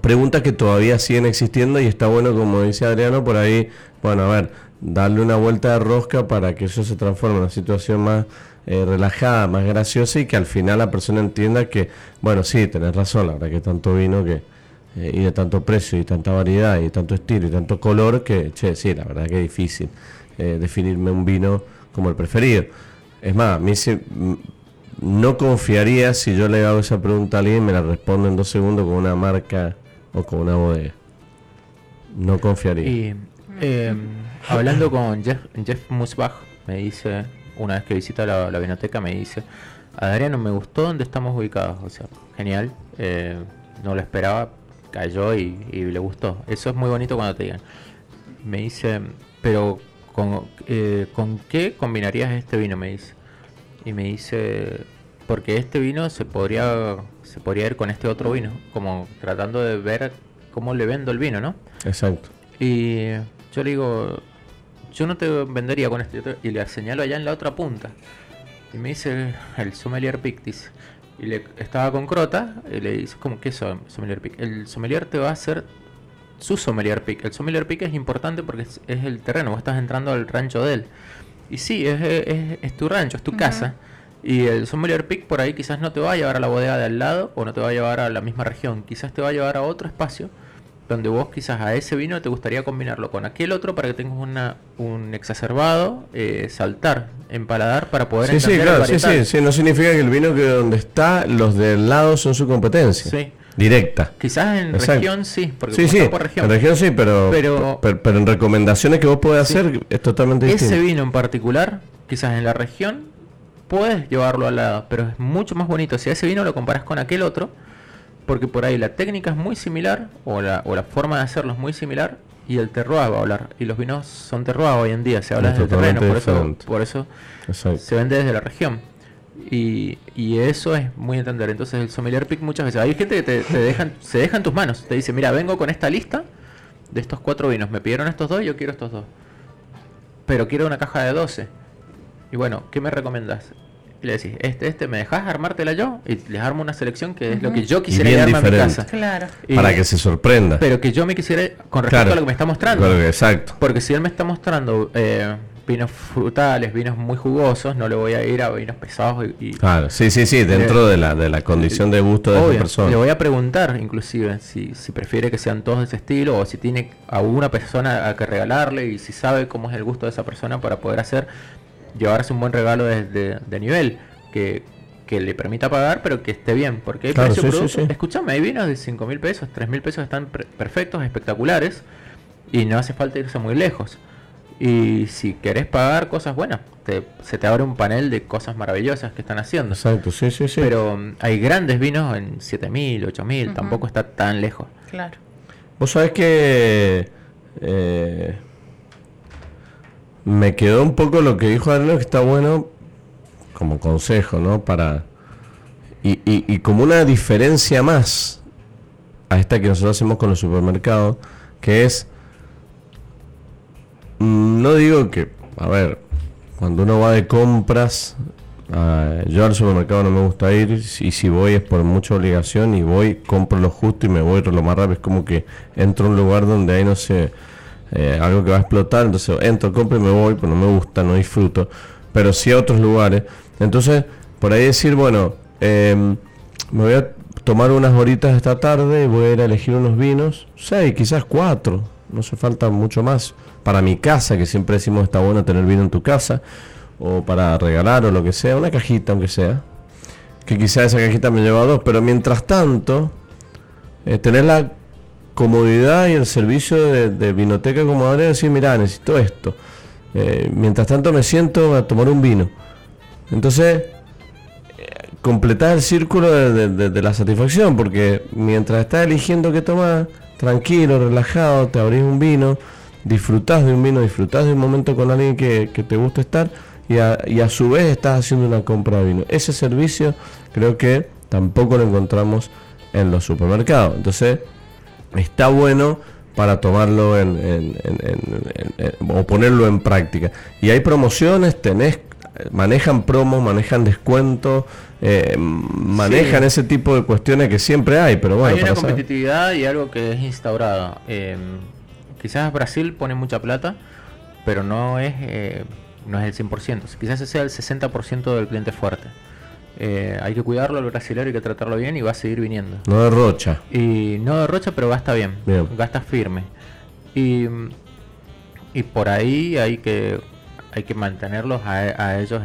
preguntas que todavía siguen existiendo, y está bueno, como dice Adriano, por ahí, bueno, a ver, darle una vuelta de rosca para que eso se transforme en una situación más relajada, más graciosa, y que al final la persona entienda que, bueno, sí, tenés razón, la verdad que tanto vino que y de tanto precio y tanta variedad y tanto estilo y tanto color que, che, sí, la verdad que es difícil definirme un vino como el preferido. Es más, a mí no confiaría si yo le hago esa pregunta a alguien y me la responde en 2 segundos con una marca o con una bodega. No confiaría. Y hablando con Jeff Musbach, me dice, una vez que visita la vinoteca, me dice, Adriano, me gustó donde estamos ubicados. O sea, genial, no lo esperaba, cayó y le gustó. Eso es muy bonito cuando te digan. me dice, pero ¿con qué combinarías este vino? Me dice. Y me dice, porque este vino se podría ir con este otro vino, como tratando de ver cómo le vendo el vino, ¿no? Exacto. Y yo le digo, yo no te vendería con este otro, y le señalo allá en la otra punta. Y me dice el sommelier Pictis. Y le estaba con Crota y le dice, ¿cómo qué es sommelier Pic? El sommelier te va a hacer su sommelier Pic. El sommelier Pic es importante porque es el terreno, vos estás entrando al rancho de él. Y sí, es tu rancho, es tu casa. Y el sommelier Pic por ahí quizás no te va a llevar a la bodega de al lado o no te va a llevar a la misma región. Quizás te va a llevar a otro espacio donde vos quizás a ese vino te gustaría combinarlo con aquel otro para que tengas un exacerbado saltar en paladar para poder entender el varietal. Sí, no significa que el vino que donde está, los del lado son su competencia. Sí. Directa. Quizás en región sí, porque por región. En región sí, pero en recomendaciones que vos podés hacer es totalmente distinto. Ese vino en particular, quizás en la región, puedes llevarlo al lado, pero es mucho más bonito si ese vino lo comparás con aquel otro, porque por ahí la técnica es muy similar o la forma de hacerlo es muy similar y el terroir va a hablar, y los vinos son terroir hoy en día, se habla del terreno, por eso se vende desde la región. Y eso es muy entender. Entonces el sommelier pick muchas veces hay gente que se deja en tus manos, te dice, mira, vengo con esta lista de estos 4 vinos, me pidieron estos 2 y yo quiero estos 2, pero quiero una caja de 12. Y bueno, ¿qué me recomendás? Y le decís, ¿me dejás armártela yo? Y les armo una selección que es lo que yo quisiera llevarme a mi casa. Claro. Para que se sorprenda. Pero que yo me quisiera, con respecto a lo que me está mostrando. Claro, exacto. Porque si él me está mostrando vinos frutales, vinos muy jugosos, no le voy a ir a vinos pesados. Claro, sí, dentro de la condición de gusto de esa persona. Le voy a preguntar, inclusive, si prefiere que sean todos de ese estilo o si tiene a una persona a que regalarle y si sabe cómo es el gusto de esa persona para poder hacer... llevarse un buen regalo de nivel que le permita pagar, pero que esté bien, porque hay precio producto. Escuchame, hay vinos de 5.000 pesos, 3.000 pesos, están perfectos, espectaculares, y no hace falta irse muy lejos. Y si querés pagar cosas buenas, se te abre un panel de cosas maravillosas que están haciendo. Exacto, sí. Pero hay grandes vinos en 7.000, 8.000, tampoco está tan lejos. Claro. Vos sabés que... me quedó un poco lo que dijo Adriano, que está bueno como consejo, ¿no? Para y como una diferencia más a esta que nosotros hacemos con los supermercados, que es, no digo que, a ver, cuando uno va de compras, yo al supermercado no me gusta ir, y si voy es por mucha obligación y voy, compro lo justo y me voy lo más rápido. Es como que entro a un lugar donde ahí no sé... algo que va a explotar, entonces entro, compro y me voy, pero no me gusta, no disfruto, pero sí a otros lugares. Entonces, por ahí decir, bueno, me voy a tomar unas horitas esta tarde y voy a ir a elegir unos vinos, 6, quizás 4, no hace falta mucho más, para mi casa, que siempre decimos está bueno tener vino en tu casa, o para regalar o lo que sea, una cajita aunque sea, que quizás esa cajita me lleva a 2, pero mientras tanto, tener la comodidad y el servicio de vinoteca como ahora, decir, mirá, necesito esto, mientras tanto me siento a tomar un vino. Entonces completás el círculo de la satisfacción, porque mientras estás eligiendo qué tomar, tranquilo, relajado, te abrís un vino, disfrutás de un vino, disfrutás de un momento con alguien que te gusta estar, y a su vez estás haciendo una compra de vino. Ese servicio creo que tampoco lo encontramos en los supermercados. Entonces está bueno para tomarlo o ponerlo en práctica. Y hay promociones, manejan promos, manejan descuentos, manejan ese tipo de cuestiones que siempre hay, pero bueno. Hay una competitividad y algo que es instaurado. Quizás Brasil pone mucha plata, pero no es el 100%. Quizás ese sea el 60% del cliente fuerte. Hay que cuidarlo al brasileño, hay que tratarlo bien y va a seguir viniendo. No derrocha. Y no derrocha, pero gasta bien. Gasta firme. Y por ahí hay que mantenerlos a ellos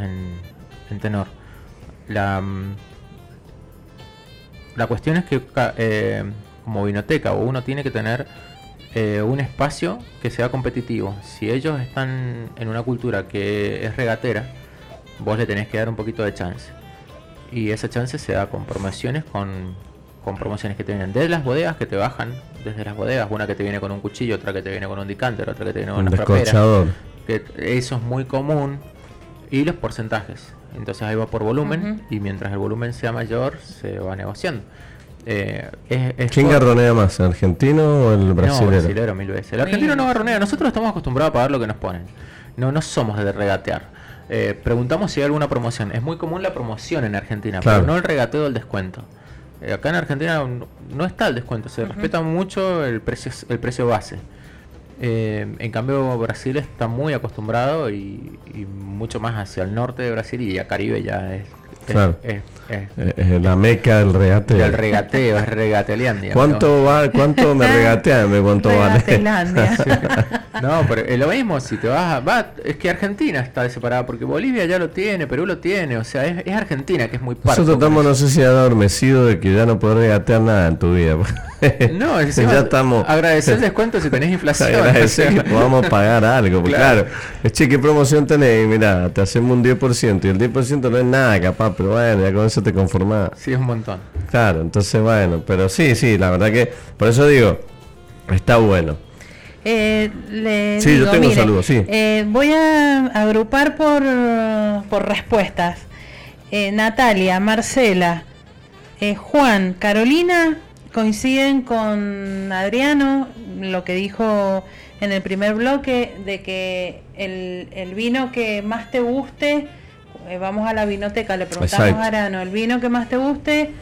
en tenor. La cuestión es que como vinoteca uno tiene que tener un espacio que sea competitivo. Si ellos están en una cultura que es regatera, vos le tenés que dar un poquito de chance. Y esa chance se da con promociones, con con promociones que tienen de las bodegas, que te bajan desde las bodegas, una que te viene con un cuchillo, otra que te viene con un decanter, otra que te viene con un descorchador, que eso es muy común, y los porcentajes. Entonces ahí va por volumen, y mientras el volumen sea mayor se va negociando. ¿Quién garronea más? ¿El argentino o el brasilero? No, el brasilero mil veces. El argentino no garronea, nosotros estamos acostumbrados a pagar lo que nos ponen. No somos de regatear. Preguntamos si hay alguna promoción. Es muy común la promoción en Argentina, claro, pero no el regateo del descuento. Acá en Argentina no está el descuento, se respeta mucho el precio base. En cambio Brasil está muy acostumbrado y mucho más hacia el norte de Brasil, y a Caribe ya es la meca del regateo. El regateo, es regateliandia. ¿Cuánto me regatean? ¿Cuánto vale? No, pero es lo mismo, si te vas, es que Argentina está separada, porque Bolivia ya lo tiene, Perú lo tiene, o sea, es Argentina que es muy parco. Nosotros estamos, no sé si adormecido de que ya no podés regatear nada en tu vida. No, es decir, ya estamos. Agradecer el descuento si tenés inflación. Agradecer que podamos pagar algo, porque claro. Che, ¿qué promoción tenés? Mirá, te hacemos un 10%, y el 10% no es nada, capaz, pero bueno, ya con eso te conformás. Sí, es un montón. Claro, entonces bueno, pero sí, la verdad que, por eso digo, está bueno. Yo tengo saludos, sí. Voy a agrupar por respuestas. Natalia, Marcela, Juan, Carolina coinciden con Adriano, lo que dijo en el primer bloque, de que el vino que más te guste, vamos a la vinoteca, le preguntamos a Arano, el vino que más te guste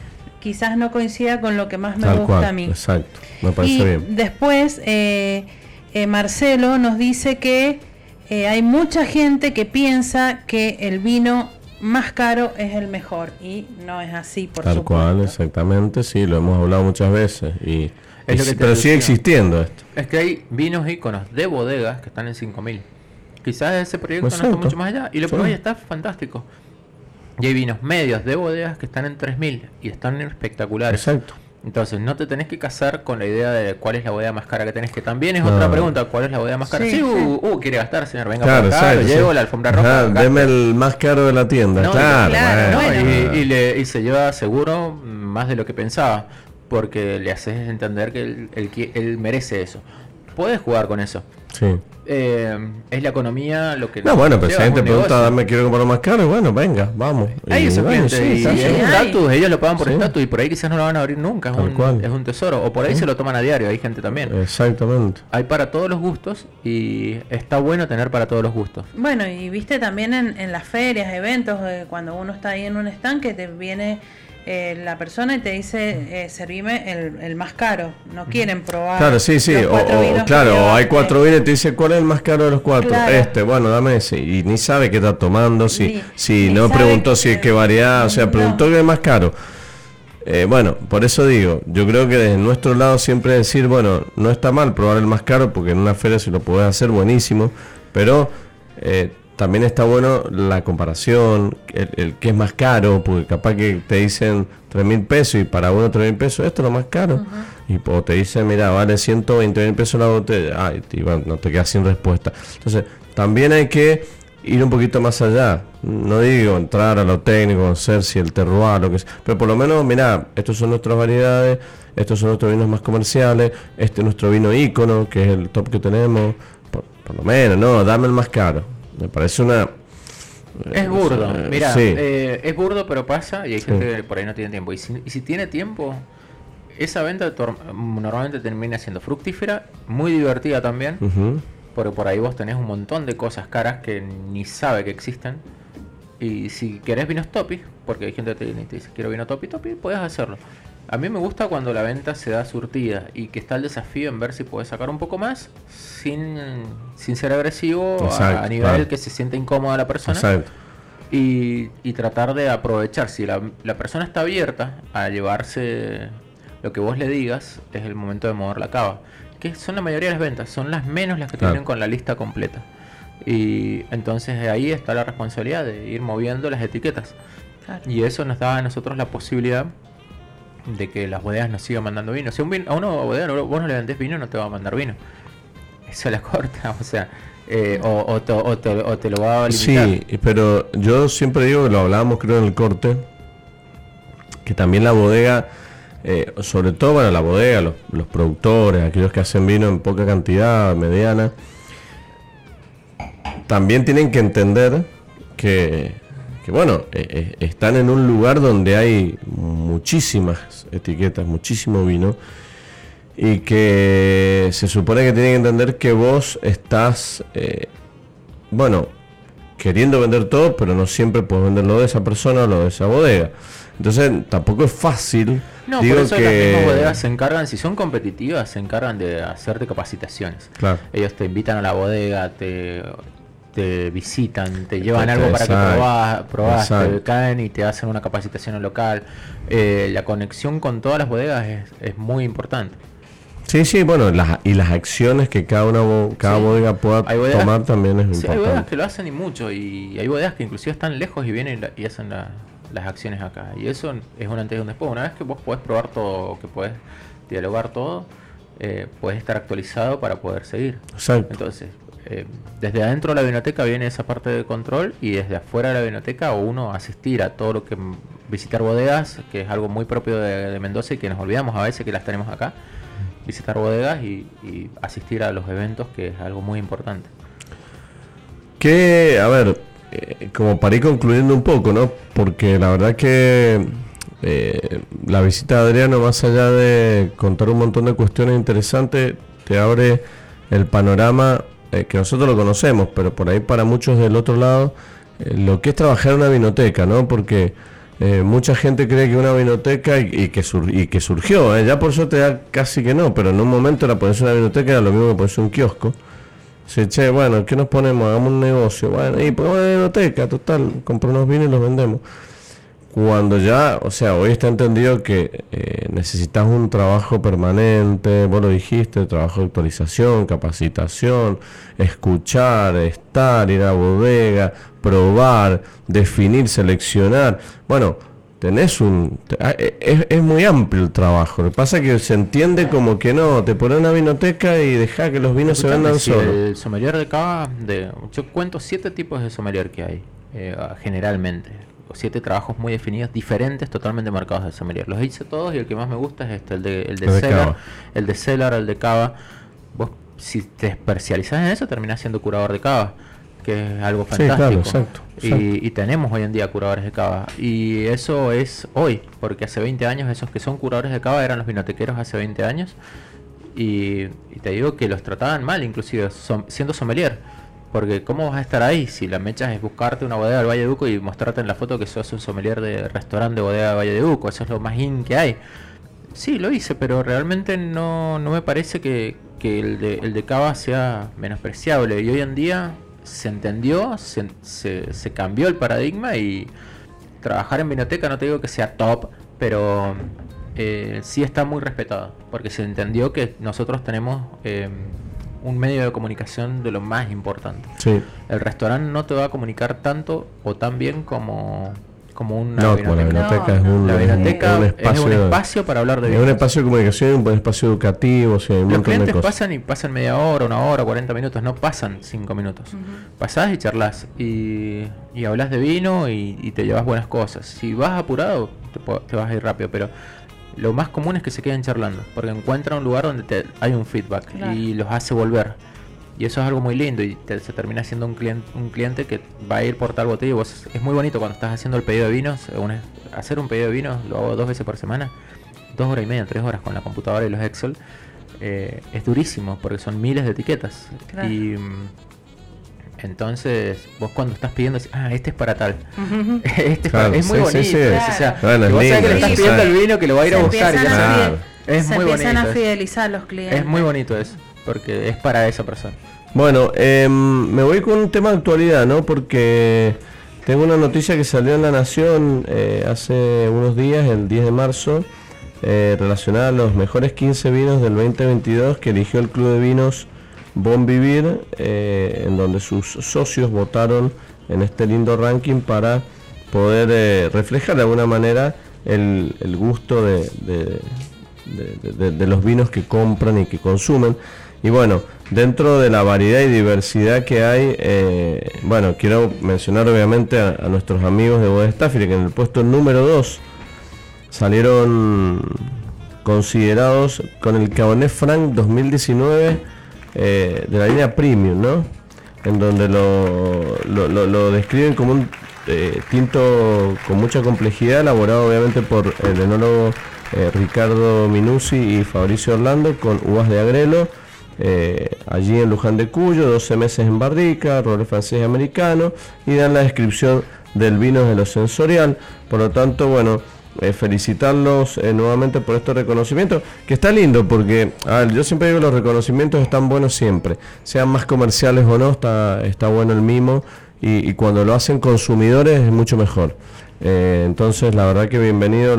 quizás no coincida con lo que más me gusta a mí. Exacto, me parece bien. Después Marcelo nos dice que hay mucha gente que piensa que el vino más caro es el mejor, y no es así, por supuesto. Tal cual, exactamente, sí, lo hemos hablado muchas veces, pero sigue existiendo esto. Es que hay vinos íconos de bodegas que están en 5.000. Quizás ese proyecto no está mucho más allá, y lo que hoy está fantástico. Y hay vinos medios de bodegas que están en 3.000 y están espectaculares. Exacto. Entonces no te tenés que casar con la idea de cuál es la bodega más cara que tenés, que también es otra pregunta, ¿cuál es la bodega más cara? Sí, quiere gastar, señor, venga, claro, por acá, exacto, llevo la alfombra roja. Deme el más caro de la tienda, claro. Y se lleva seguro más de lo que pensaba, porque le haces entender que él merece eso. Podés jugar con eso. Sí. Es la economía lo que... bueno, pero si alguien te pregunta, quiero comprar más caro, bueno, venga, vamos. Hay esos clientes, y es un estatus, ellos lo pagan por estatus, y por ahí quizás no lo van a abrir nunca, es un tesoro, o por ahí se lo toman a diario, hay gente también. Exactamente. Hay para todos los gustos, y está bueno tener para todos los gustos. Bueno, y viste también en las ferias, eventos, cuando uno está ahí en un stand, que te viene... la persona y te dice servime el más caro, no quieren probar. Claro, sí, o hay cuatro vinos y te dice cuál es el más caro de los cuatro, claro. Bueno, dame ese, y ni sabe qué está tomando, si no preguntó que, si es que variedad, o sea, preguntó que es más caro. Bueno, por eso digo, yo creo que desde nuestro lado siempre decir, bueno, no está mal probar el más caro, porque en una feria si lo podés hacer buenísimo, pero... también está bueno la comparación, el que es más caro, porque capaz que te dicen 3.000 pesos y para uno 3.000 pesos, esto es lo más caro. Y o te dicen, mira, vale 120.000 pesos la botella, y bueno, no te quedas sin respuesta. Entonces, también hay que ir un poquito más allá. No digo entrar a lo técnico, conocer si el terroir, lo que sea, pero por lo menos, mira, estos son nuestras variedades, estos son nuestros vinos más comerciales, este es nuestro vino ícono, que es el top que tenemos, por lo menos, no, dame el más caro. Me parece una... Es burdo, mirá, es burdo, pero pasa, y hay gente que por ahí no tiene tiempo. Y si tiene tiempo, esa venta normalmente termina siendo fructífera, muy divertida también, porque por ahí vos tenés un montón de cosas caras que ni sabe que existen. Y si querés vinos topi, porque hay gente que te dice quiero vino topi, podés hacerlo. A mí me gusta cuando la venta se da surtida y que está el desafío en ver si puedes sacar un poco más sin ser agresivo. Exacto, a nivel que se siente incómoda la persona. Exacto. Y tratar de aprovechar. Si la persona está abierta a llevarse lo que vos le digas, es el momento de mover la cava. Que son la mayoría de las ventas, son las menos las que tienen con la lista completa. Y entonces ahí está la responsabilidad de ir moviendo las etiquetas. Claro. Y eso nos da a nosotros la posibilidad de que las bodegas nos sigan mandando vino. Si a una bodega vos no le vendés vino, no te va a mandar vino. Eso la corta, o sea, o te lo va a limitar. Sí, pero yo siempre digo, que lo hablábamos creo en el corte, que también la bodega sobre todo para la bodega, los productores, aquellos que hacen vino en poca cantidad, mediana, también tienen que entender que bueno, están en un lugar donde hay muchísimas etiquetas, muchísimo vino, y que se supone que tienen que entender que vos estás, bueno, queriendo vender todo, pero no siempre puedes vender lo de esa persona o lo de esa bodega. Entonces tampoco es fácil. No, digo, por eso que las mismas bodegas se encargan, si son competitivas, se encargan de hacerte capacitaciones. Claro. Ellos te invitan a la bodega, te visitan, te llevan algo para que probás, te caen y te hacen una capacitación local. La conexión con todas las bodegas es muy importante. Sí, sí, bueno, las acciones que cada bodega pueda tomar también es importante. Hay bodegas que lo hacen y mucho, y hay bodegas que inclusive están lejos y vienen y hacen las acciones acá. Y eso es un antes y un después. Una vez que vos podés probar todo, que podés dialogar todo, podés estar actualizado para poder seguir. Exacto. Entonces, desde adentro de la biblioteca viene esa parte de control, y desde afuera de la biblioteca uno asistir a todo lo que... visitar bodegas, que es algo muy propio de Mendoza y que nos olvidamos a veces que las tenemos acá. Visitar bodegas y asistir a los eventos, que es algo muy importante. Que, a ver, como para ir concluyendo un poco, ¿no? Porque la verdad que la visita de Adriano, más allá de contar un montón de cuestiones interesantes, te abre el panorama que nosotros lo conocemos, pero por ahí para muchos del otro lado, lo que es trabajar en una vinoteca, ¿no? Porque... mucha gente cree que una vinoteca y que surgió, ya por suerte ya casi que no, pero en un momento la ponerse una vinoteca era lo mismo que ponerse un kiosco. Dice, che, bueno, ¿qué nos ponemos? Hagamos un negocio, bueno, y ponemos una vinoteca, total, compramos unos vinos y los vendemos. Cuando ya, o sea, hoy está entendido que necesitas un trabajo permanente, vos lo dijiste, trabajo de actualización, capacitación, escuchar, estar, ir a bodega, probar, definir, seleccionar. Bueno, tenés es muy amplio el trabajo. Lo que pasa es que se entiende como que no, te pones una vinoteca y dejá que los vinos se vendan solos. El sommelier de cava, yo cuento 7 tipos de sommelier que hay, generalmente. 7 trabajos muy definidos, diferentes, totalmente marcados de sommelier. Los hice todos y el que más me gusta es el de Cellar, el de cava. Vos, si te especializás en eso, terminás siendo curador de cava, que es algo fantástico. Sí, claro, exacto. Y tenemos hoy en día curadores de cava, y eso es hoy, porque hace 20 años esos que son curadores de cava eran los vinotequeros hace 20 años, y te digo que los trataban mal, inclusive siendo sommelier. Porque ¿cómo vas a estar ahí si la mecha es buscarte una bodega del Valle de Uco y mostrarte en la foto que sos un sommelier de restaurante de bodega del Valle de Uco? Eso es lo más in que hay. Sí, lo hice, pero realmente no me parece que el de cava sea menospreciable. Y hoy en día se entendió, se cambió el paradigma, y trabajar en vinoteca no te digo que sea top, pero sí está muy respetado. Porque se entendió que nosotros tenemos... un medio de comunicación de lo más importante. Sí. El restaurante no te va a comunicar tanto o tan bien como una vinoteca. La vinoteca es un espacio para hablar de vinos. Es un espacio de comunicación, un espacio educativo. O sea, los clientes pasan y pasan media hora, una hora, 40 minutos, no pasan 5 minutos. Uh-huh. Pasás y charlas y hablas de vino y te llevas buenas cosas. Si vas apurado, te vas a ir rápido, pero... lo más común es que se queden charlando, porque encuentran un lugar donde hay un feedback, claro, y los hace volver. Y eso es algo muy lindo, y se termina siendo un cliente que va a ir por tal botella. Es muy bonito cuando estás haciendo el pedido de vinos. Hacer un pedido de vinos lo hago 2 veces por semana, 2 horas y media, 3 horas con la computadora y los Excel. Es durísimo porque son miles de etiquetas. Claro. Y entonces, vos cuando estás pidiendo, este es para tal. Uh-huh. Claro, es muy bonito. Sí. Claro. O sea, bueno, vos sabés que le estás pidiendo el vino que lo va a ir a buscar. Se empiezan a fidelizar los clientes. Es muy bonito eso, porque es para esa persona. Bueno, me voy con un tema de actualidad, ¿no? Porque tengo una noticia que salió en La Nación hace unos días, el 10 de marzo, relacionada a los mejores 15 vinos del 2022 que eligió el Club de Vinos Bon Vivir, en donde sus socios votaron en este lindo ranking para poder reflejar de alguna manera el gusto de los vinos que compran y que consumen. Y bueno, dentro de la variedad y diversidad que hay, bueno, quiero mencionar obviamente a nuestros amigos de Bodega Stafile, que en el puesto número 2 salieron considerados con el Cabernet Franc 2019 de la línea Premium, ¿no? En donde lo describen como un tinto con mucha complejidad, elaborado obviamente por el enólogo Ricardo Minucci y Fabricio Orlando, con uvas de Agrelo, allí en Luján de Cuyo, 12 meses en barrica, roble francés y americano, y dan la descripción del vino de lo sensorial. Por lo tanto, bueno, felicitarlos nuevamente por estos reconocimientos, que está lindo porque, a ver, yo siempre digo, los reconocimientos están buenos siempre, sean más comerciales o no, está bueno el mimo, y cuando lo hacen consumidores es mucho mejor. Entonces, la verdad que bienvenido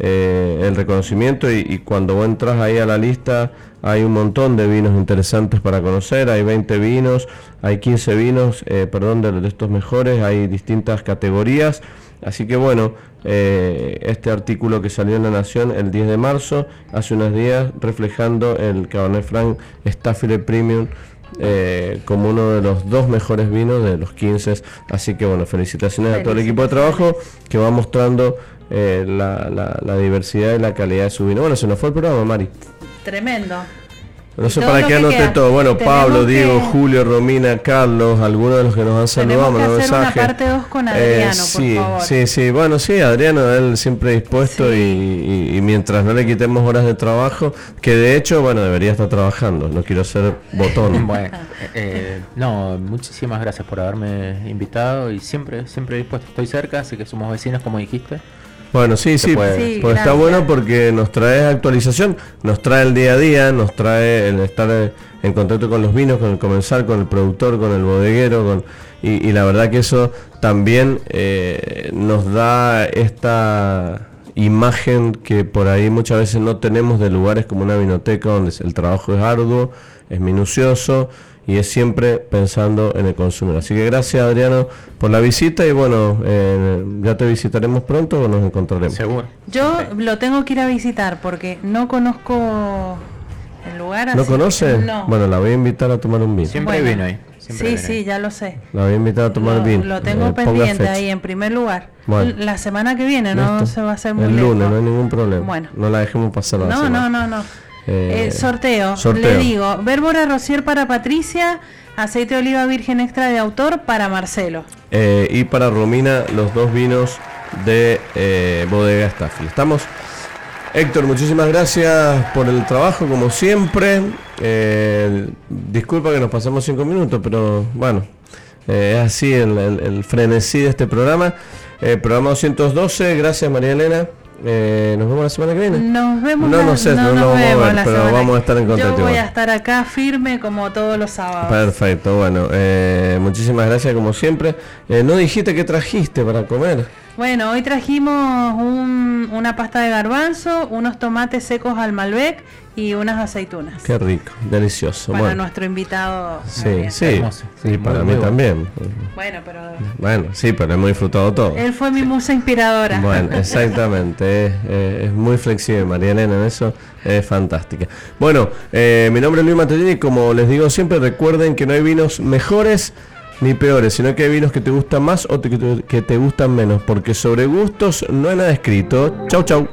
el reconocimiento, y cuando entras ahí a la lista hay un montón de vinos interesantes para conocer. Hay 20 vinos, hay 15 vinos, de estos mejores, hay distintas categorías. Así que bueno, este artículo que salió en La Nación el 10 de marzo, hace unos días, reflejando el Cabernet Franc Stafile Premium como uno de los dos mejores vinos de los 15. Así que bueno, felicitaciones a todo el equipo de trabajo que va mostrando la diversidad y la calidad de su vino. Bueno, se nos fue el programa, Mari. Tremendo. No sé para qué anoté todo. Bueno, Pablo, Diego, Julio, Romina, Carlos, algunos de los que nos han saludado, mandado mensajes. Tenemos que hacer una parte 2 con Adriano, sí, por favor. Sí, bueno, sí, Adriano, él siempre dispuesto, sí. y mientras no le quitemos horas de trabajo, que de hecho, bueno, debería estar trabajando, no quiero ser botón. Bueno, no, muchísimas gracias por haberme invitado, y siempre dispuesto, estoy cerca, así que somos vecinos, como dijiste. Bueno, sí, pues está bueno porque nos trae actualización, nos trae el día a día, nos trae el estar en contacto con los vinos, con el comensal, con el productor, con el bodeguero, y la verdad que eso también nos da esta imagen que por ahí muchas veces no tenemos de lugares como una vinoteca, donde el trabajo es arduo, es minucioso, y es siempre pensando en el consumidor. Así que gracias, Adriano, por la visita, y bueno, ya te visitaremos pronto o nos encontraremos. Seguro. Yo lo tengo que ir a visitar porque no conozco el lugar. ¿No conoces? No. Bueno, la voy a invitar a tomar un vino. Siempre vino ahí. Sí, ya lo sé. La voy a invitar a tomar vino. Lo tengo pendiente ahí, en primer lugar. Bueno. La semana que viene, no esto, se va a hacer muy lejos. El lunes, no hay ningún problema. Bueno. No la dejemos pasar la semana. No. Sorteo, le digo, Bérbora Rocier para Patricia, aceite de oliva virgen extra de autor para Marcelo, y para Romina los dos vinos de Bodega Stafile. Estamos, Héctor, muchísimas gracias por el trabajo como siempre, disculpa que nos pasamos 5 minutos, pero bueno, es así el frenesí de este programa. Programa 212, gracias, María Elena. ¿Nos vemos la semana que viene? Nos vemos, pero vamos a estar en contacto. Yo voy a estar acá firme como todos los sábados. Perfecto, bueno, muchísimas gracias como siempre. ¿No dijiste que trajiste para comer? Bueno, hoy trajimos una pasta de garbanzo, unos tomates secos al Malbec y unas aceitunas. Qué rico, delicioso. Para nuestro invitado. Sí, para mí también. Bueno, sí, pero hemos disfrutado todo. Él fue mi musa inspiradora. Bueno, exactamente. Es muy flexible, María Elena, en eso es fantástica. Bueno, mi nombre es Luis Mantellini, como les digo siempre, recuerden que no hay vinos mejores ni peores, sino que hay vinos que te gustan más o que te gustan menos, porque sobre gustos no hay nada escrito. Chau.